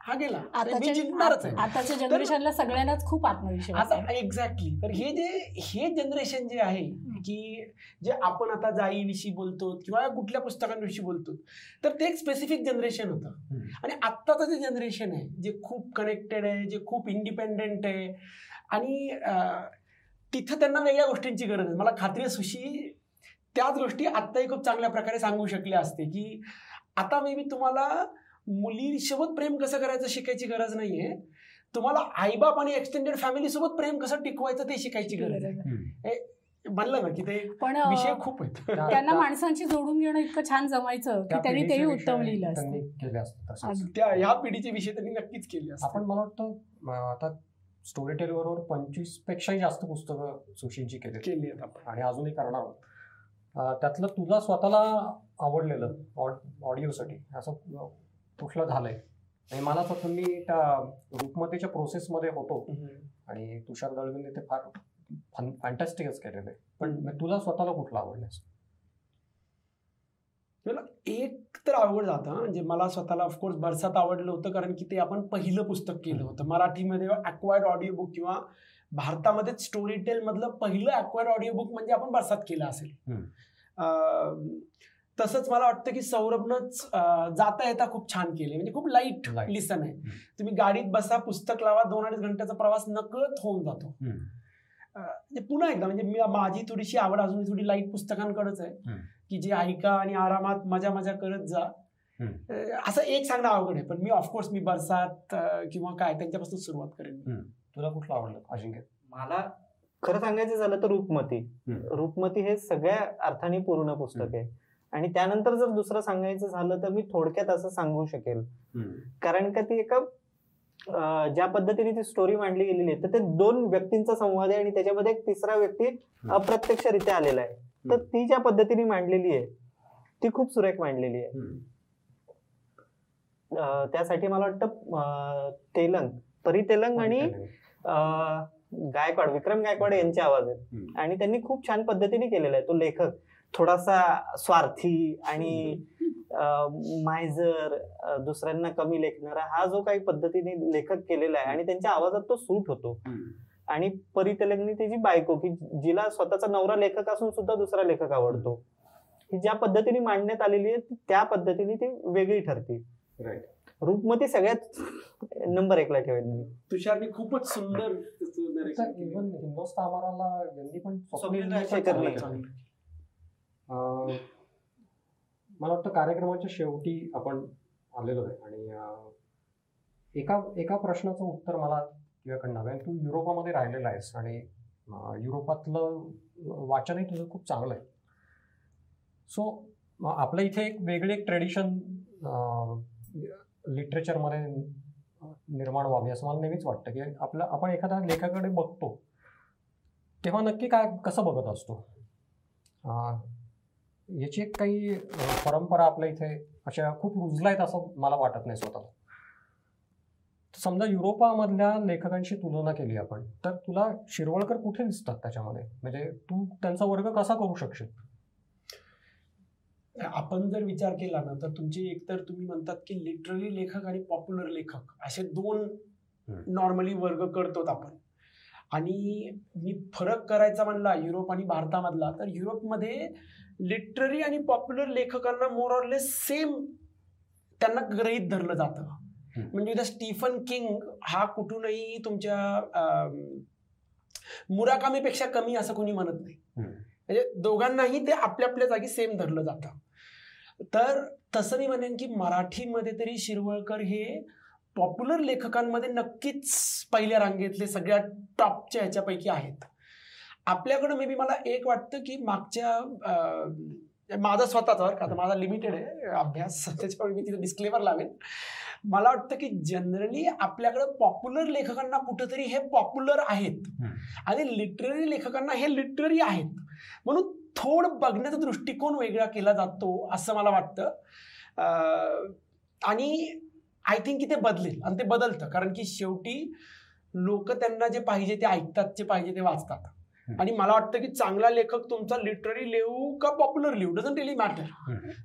हा गेला. आताच्या जनरेशनला सगळ्यांनाच खूप आत्मविश्वास आहे. एक्झॅक्टली. तर हे जे हे जनरेशन जे आहे की जे आपण आता जाईविषयी बोलतो किंवा कुठल्या पुस्तकांविषयी बोलतो, तर ते एक स्पेसिफिक जनरेशन होतं. आणि आत्ताचं जे जनरेशन आहे जे खूप कनेक्टेड आहे, जे खूप इंडिपेंडेंट आहे, आणि तिथं त्यांना वेगळ्या गोष्टींची गरज आहे. मला खात्री आहे सुशी त्याच गोष्टी आत्ताही खूप चांगल्या प्रकारे सांगू शकले असते की आता मे बी तुम्हाला मुलीसोबत प्रेम कसं करायचं शिकायची गरज नाहीये, तुम्हाला आईबाप आणि एक्सटेंडेड फॅमिली सोबत प्रेम कसं टिकवायचं ते शिकायची गरज आहे. म्हणलं ना की ते पण विषय खूप आहेत, त्यांना माणसांशी जोडून घेणं इतकं छान जमायचं की त्यांनी तेही उत्तम लिहिलं असतं. त्या ह्या पिढीचे विषय त्यांनी नक्कीच केले असतात. पण मला वाटतं आता स्टोरी टेल बरोबर पंचवीस पेक्षाही जास्त पुस्तकं सुशींची केली केली आहेत आणि अजूनही करणार आहोत. त्यातलं तुला स्वतःला आवडलेलं ऑडिओसाठी असं कुठलं झालंय? आणि मला स्वतः मी त्या रूपमतेच्या प्रोसेसमध्ये होतो आणि तुषार दळवींनी ते फार फॅन्टॅस्टिकच केलेलं आहे. पण तुला स्वतःला कुठलं आवडलं? मला एक तर आवड जातं म्हणजे मला स्वतःला ऑफकोर्स बरसात आवडलं होतं, कारण की ते आपण पहिलं पुस्तक केलं होतं मराठीमध्ये ॲक्वायर्ड ऑडिओ बुक, किंवा भारतामध्येच स्टोरी टेल मधलं पहिलं ॲक्वायर्ड ऑडिओ बुक म्हणजे आपण बरसात केलं असेल. तसंच मला वाटतं की सौरभनच जाता येता खूप छान केले, म्हणजे खूप लाईट लिसन आहे. तुम्ही गाडीत बसा, पुस्तक लावा, दोन अडीच घंट्याचा प्रवास नकळत होऊन जातो. पुन्हा एकदा म्हणजे मी माझी थोडीशी आवड अजून थोडी लाईट पुस्तकांकडेच आहे की जे ऐका आणि आरामात मजा मजा करत जा, असं एक सांगणं अवघड आहे. पण मी ऑफकोर्स मी बरसात किंवा काय त्यांच्यापासून सुरुवात करेन. तुला कुठलं आवडलं अजिंक्य? मला खरं सांगायचं झालं तर रूपमती रूपमती हे सगळ्या अर्थाने पूर्ण पुस्तक आहे. आणि त्यानंतर जर दुसरं सांगायचं झालं तर मी थोडक्यात असं सांगू शकेल, कारण का ती एका ज्या पद्धतीने ती स्टोरी मांडली गेलेली आहे तर ते दोन व्यक्तींचा संवाद आहे आणि त्याच्यामध्ये एक तिसरा व्यक्ती अप्रत्यक्षरित्या आलेला आहे. तर ती ज्या पद्धतीने मांडलेली आहे ती खूप सुरेख मांडलेली आहे. त्यासाठी मला वाटतं तेलंग परी तेलंग आणि गायकवाड, विक्रम गायकवाड यांचे आवाज आहेत आणि त्यांनी खूप छान पद्धतीने केलेला आहे. तो लेखक थोडासा स्वार्थी आणि मायझर, दुसऱ्यांना कमी लेखणारा, हा जो काही पद्धतीने लेखक केलेला आहे आणि त्यांच्या आवाजात तो सूट होतो. आणि परी तेलंगनी त्याची बायको की जिला स्वतःचा नवरा लेखक असून सुद्धा दुसरा लेखक आवडतो, ही ज्या पद्धतीने मांडण्यात आलेली आहे त्या पद्धतीने ती वेगळी ठरते. राईट. रूपमती सगळ्यात नंबर एकला ठेवायची. तुषारने खूपच सुंदर मला वाटतं कार्यक्रमाच्या शेवटी आपण आलेलो आहे आणि एका एका प्रश्नाचं उत्तर मला तुझ्याकडनं हवं. तू युरोपामध्ये राहिलेला आहेस आणि युरोपातलं वाचनही तुझं खूप चांगलं आहे. सो आपल्या इथे एक वेगळी एक ट्रेडिशन लिटरेचरमध्ये निर्माण व्हावी असं मला नेहमीच वाटतं की आपलं आपण एखाद्या लेखाकडे बघतो तेव्हा नक्की काय कसं बघत असतो, याची एक काही परंपरा आपल्या इथे अशा खूप रुजलायत असं मला वाटत नाही स्वतःला. समजा युरोपामधल्या लेखकांशी तुलना केली आपण तर तुला शिरवळकर कुठे दिसतात त्याच्यामध्ये, म्हणजे तू त्यांचा वर्ग कसा करू शकशील? आपण जर विचार केला ना तर तुमचे एकतर तुम्ही म्हणतात की लिटररी लेखक आणि पॉप्युलर लेखक असे दोन नॉर्मली वर्ग करतो आपण. आणि मी फरक करायचा म्हणला युरोप आणि भारतामधला तर युरोपमध्ये लिटररी आणि पॉप्युलर लेखकांना मोर ऑर लेस सेम त्यांना गृहीत धरलं जातं. म्हणजे उद्या स्टीफन किंग हा कुठूनही तुमच्या मुराकामीपेक्षा कमी असं कोणी म्हणत नाही, म्हणजे दोघांनाही ते आपल्या आपल्या जागी सेम धरलं जातं. तर तसं मी म्हणेन की मराठीमध्ये तरी शिरवळकर हे पॉप्युलर लेखकांमध्ये नक्कीच पहिल्या रांगेतले सगळ्या टॉपच्या ह्याच्यापैकी आहेत आपल्याकडं. मे बी मला एक वाटतं की मागच्या माझा स्वतःचा आता माझा लिमिटेड आहे अभ्यास त्याच्यामुळे मी तिथं डिस्क्लेमर लावेन. मला वाटतं की जनरली आपल्याकडं पॉप्युलर लेखकांना कुठंतरी हे पॉप्युलर आहेत आणि लिटररी लेखकांना हे लिटररी आहेत, म्हणून थोडं बघण्याचा दृष्टिकोन वेगळा केला जातो असं मला वाटतं. आणि आय थिंक की ते बदलेल आणि ते बदलतं, कारण की शेवटी लोक त्यांना जे पाहिजे ते ऐकतात, जे पाहिजे ते वाचतात. आणि मला वाटतं की चांगला लेखक तुमचा लिटररी लिहू का पॉप्युलर लिहू डझंट रिली मॅटर.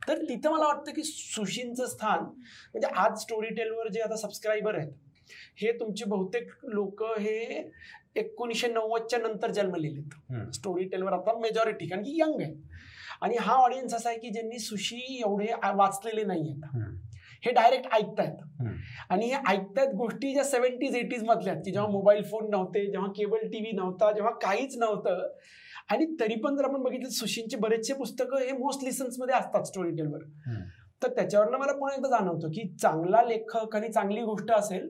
तर तिथं मला वाटतं की सुशींचं स्थान म्हणजे आज स्टोरी टेलवर जे आता सबस्क्रायबर आहेत हे तुमचे बहुतेक लोक हे एकोणीसशे नव्वदच्या नंतर जन्मलेले स्टोरी टेलवर आता मेजॉरिटी कारण की यंग आहे आणि हा ऑडियन्स असा आहे की ज्यांनी सुशी एवढे वाचलेले नाही आहेत हे डायरेक्ट ऐकतायत आणि हे ऐकतायत गोष्टी ज्या सेव्हन्टीज एटीज मधल्यात की जेव्हा मोबाईल फोन नव्हते जेव्हा केबल टीव्ही नव्हता जेव्हा काहीच नव्हतं आणि तरी पण जर आपण बघितलं सुशींचे बरेचसे पुस्तकं हे मोस्ट लिसन्स मध्ये असतात स्टोरी टेलवर. तर त्याच्यावरनं मला पुन्हा एकदा जाणवतं की चांगला लेखक आणि चांगली गोष्ट असेल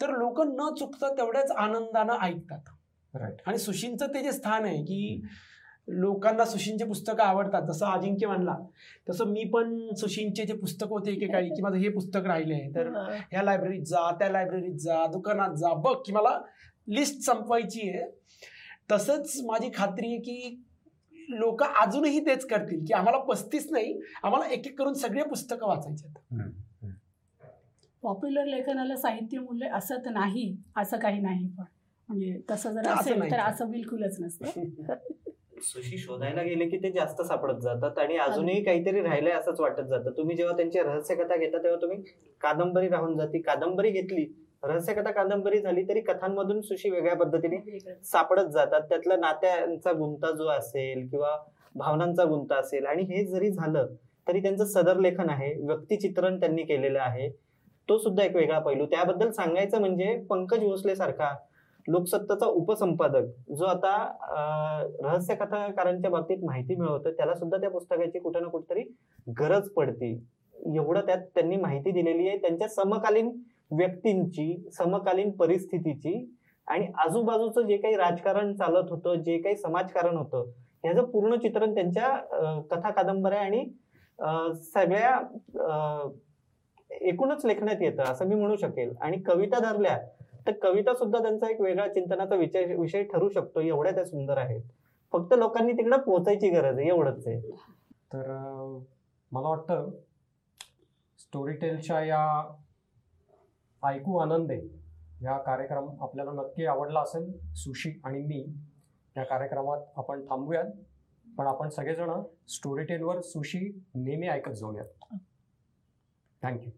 तर लोक न चुकता तेवढ्याच आनंदानं ऐकतात आणि सुशींचं ते जे स्थान आहे की लोकांना सुशींचे पुस्तकं आवडतात जसं अजिंक्य म्हणला तसं मी पण सुशींचे जे पुस्तकं होते एकेकाळी की माझं हे पुस्तक राहिले तर ह्या लायब्ररीत जा त्या लायब्ररीत जा दुकानात जा बघ की मला लिस्ट संपवायची आहे. तसंच माझी खात्री आहे की लोक अजूनही तेच करतील की आम्हाला पस्तीस नाही आम्हाला एक एक करून सगळे पुस्तकं वाचायचे. पॉप्युलर लेखनाला साहित्य मूल्य असत नाही असं काही नाही पण म्हणजे तसं जर असेल तर असं बिलकुलच नसतं. सुशी शोधायला गेले की ते जास्त सापडत जातात आणि अजूनही काहीतरी राहिलंय असंच वाटत जातं. तुम्ही जेव्हा त्यांची रहस्यकथा घेता तेव्हा तुम्ही कादंबरी राहून जाती कादंबरी घेतली रहस्यकथा कादंबरी झाली तरी कथांमधून सुशी वेगळ्या पद्धतीने सापडत जातात. त्यातला नात्यांचा गुंता जो असेल किंवा भावनांचा गुंता असेल आणि हे जरी झालं तरी त्यांचं सदर लेखन आहे व्यक्तिचित्रण त्यांनी केलेलं आहे तो सुद्धा एक वेगळा पैलू. त्याबद्दल सांगायचं म्हणजे पंकज भोसले सारखा लोकसत्ताचा उपसंपादक जो आता रहस्यकथाकारांच्या बाबतीत माहिती मिळवतो त्याला सुद्धा त्या पुस्तकाची कुठे ना कुठेतरी गरज पडते एवढं त्यात त्यांनी माहिती दिलेली आहे त्यांच्या समकालीन व्यक्तींची समकालीन परिस्थितीची आणि आजूबाजूचं जे काही राजकारण चालत होतं जे काही समाजकारण होतं ह्याचं पूर्ण चित्रण त्यांच्या कथा कादंबऱ्या आणि सगळ्या एकूणच लेखण्यात येतं असं मी म्हणू शकेल. आणि कविता धरल्या तर कविता सुद्धा त्यांचा एक वेगळा चिंतनाचा विषय विषय ठरू शकतो एवढ्या त्या सुंदर आहेत फक्त लोकांनी तिकडे पोहोचायची गरज आहे एवढंच आहे. तर मला वाटतं स्टोरीटेलच्या या ऐकू आनंदे या कार्यक्रम आपल्याला नक्की आवडला असेल. सुशी आणि मी या कार्यक्रमात आपण थांबूयात पण आपण सगळेजण स्टोरीटेलवर सुशी नेहमी ऐकत जाऊयात. थँक्यू.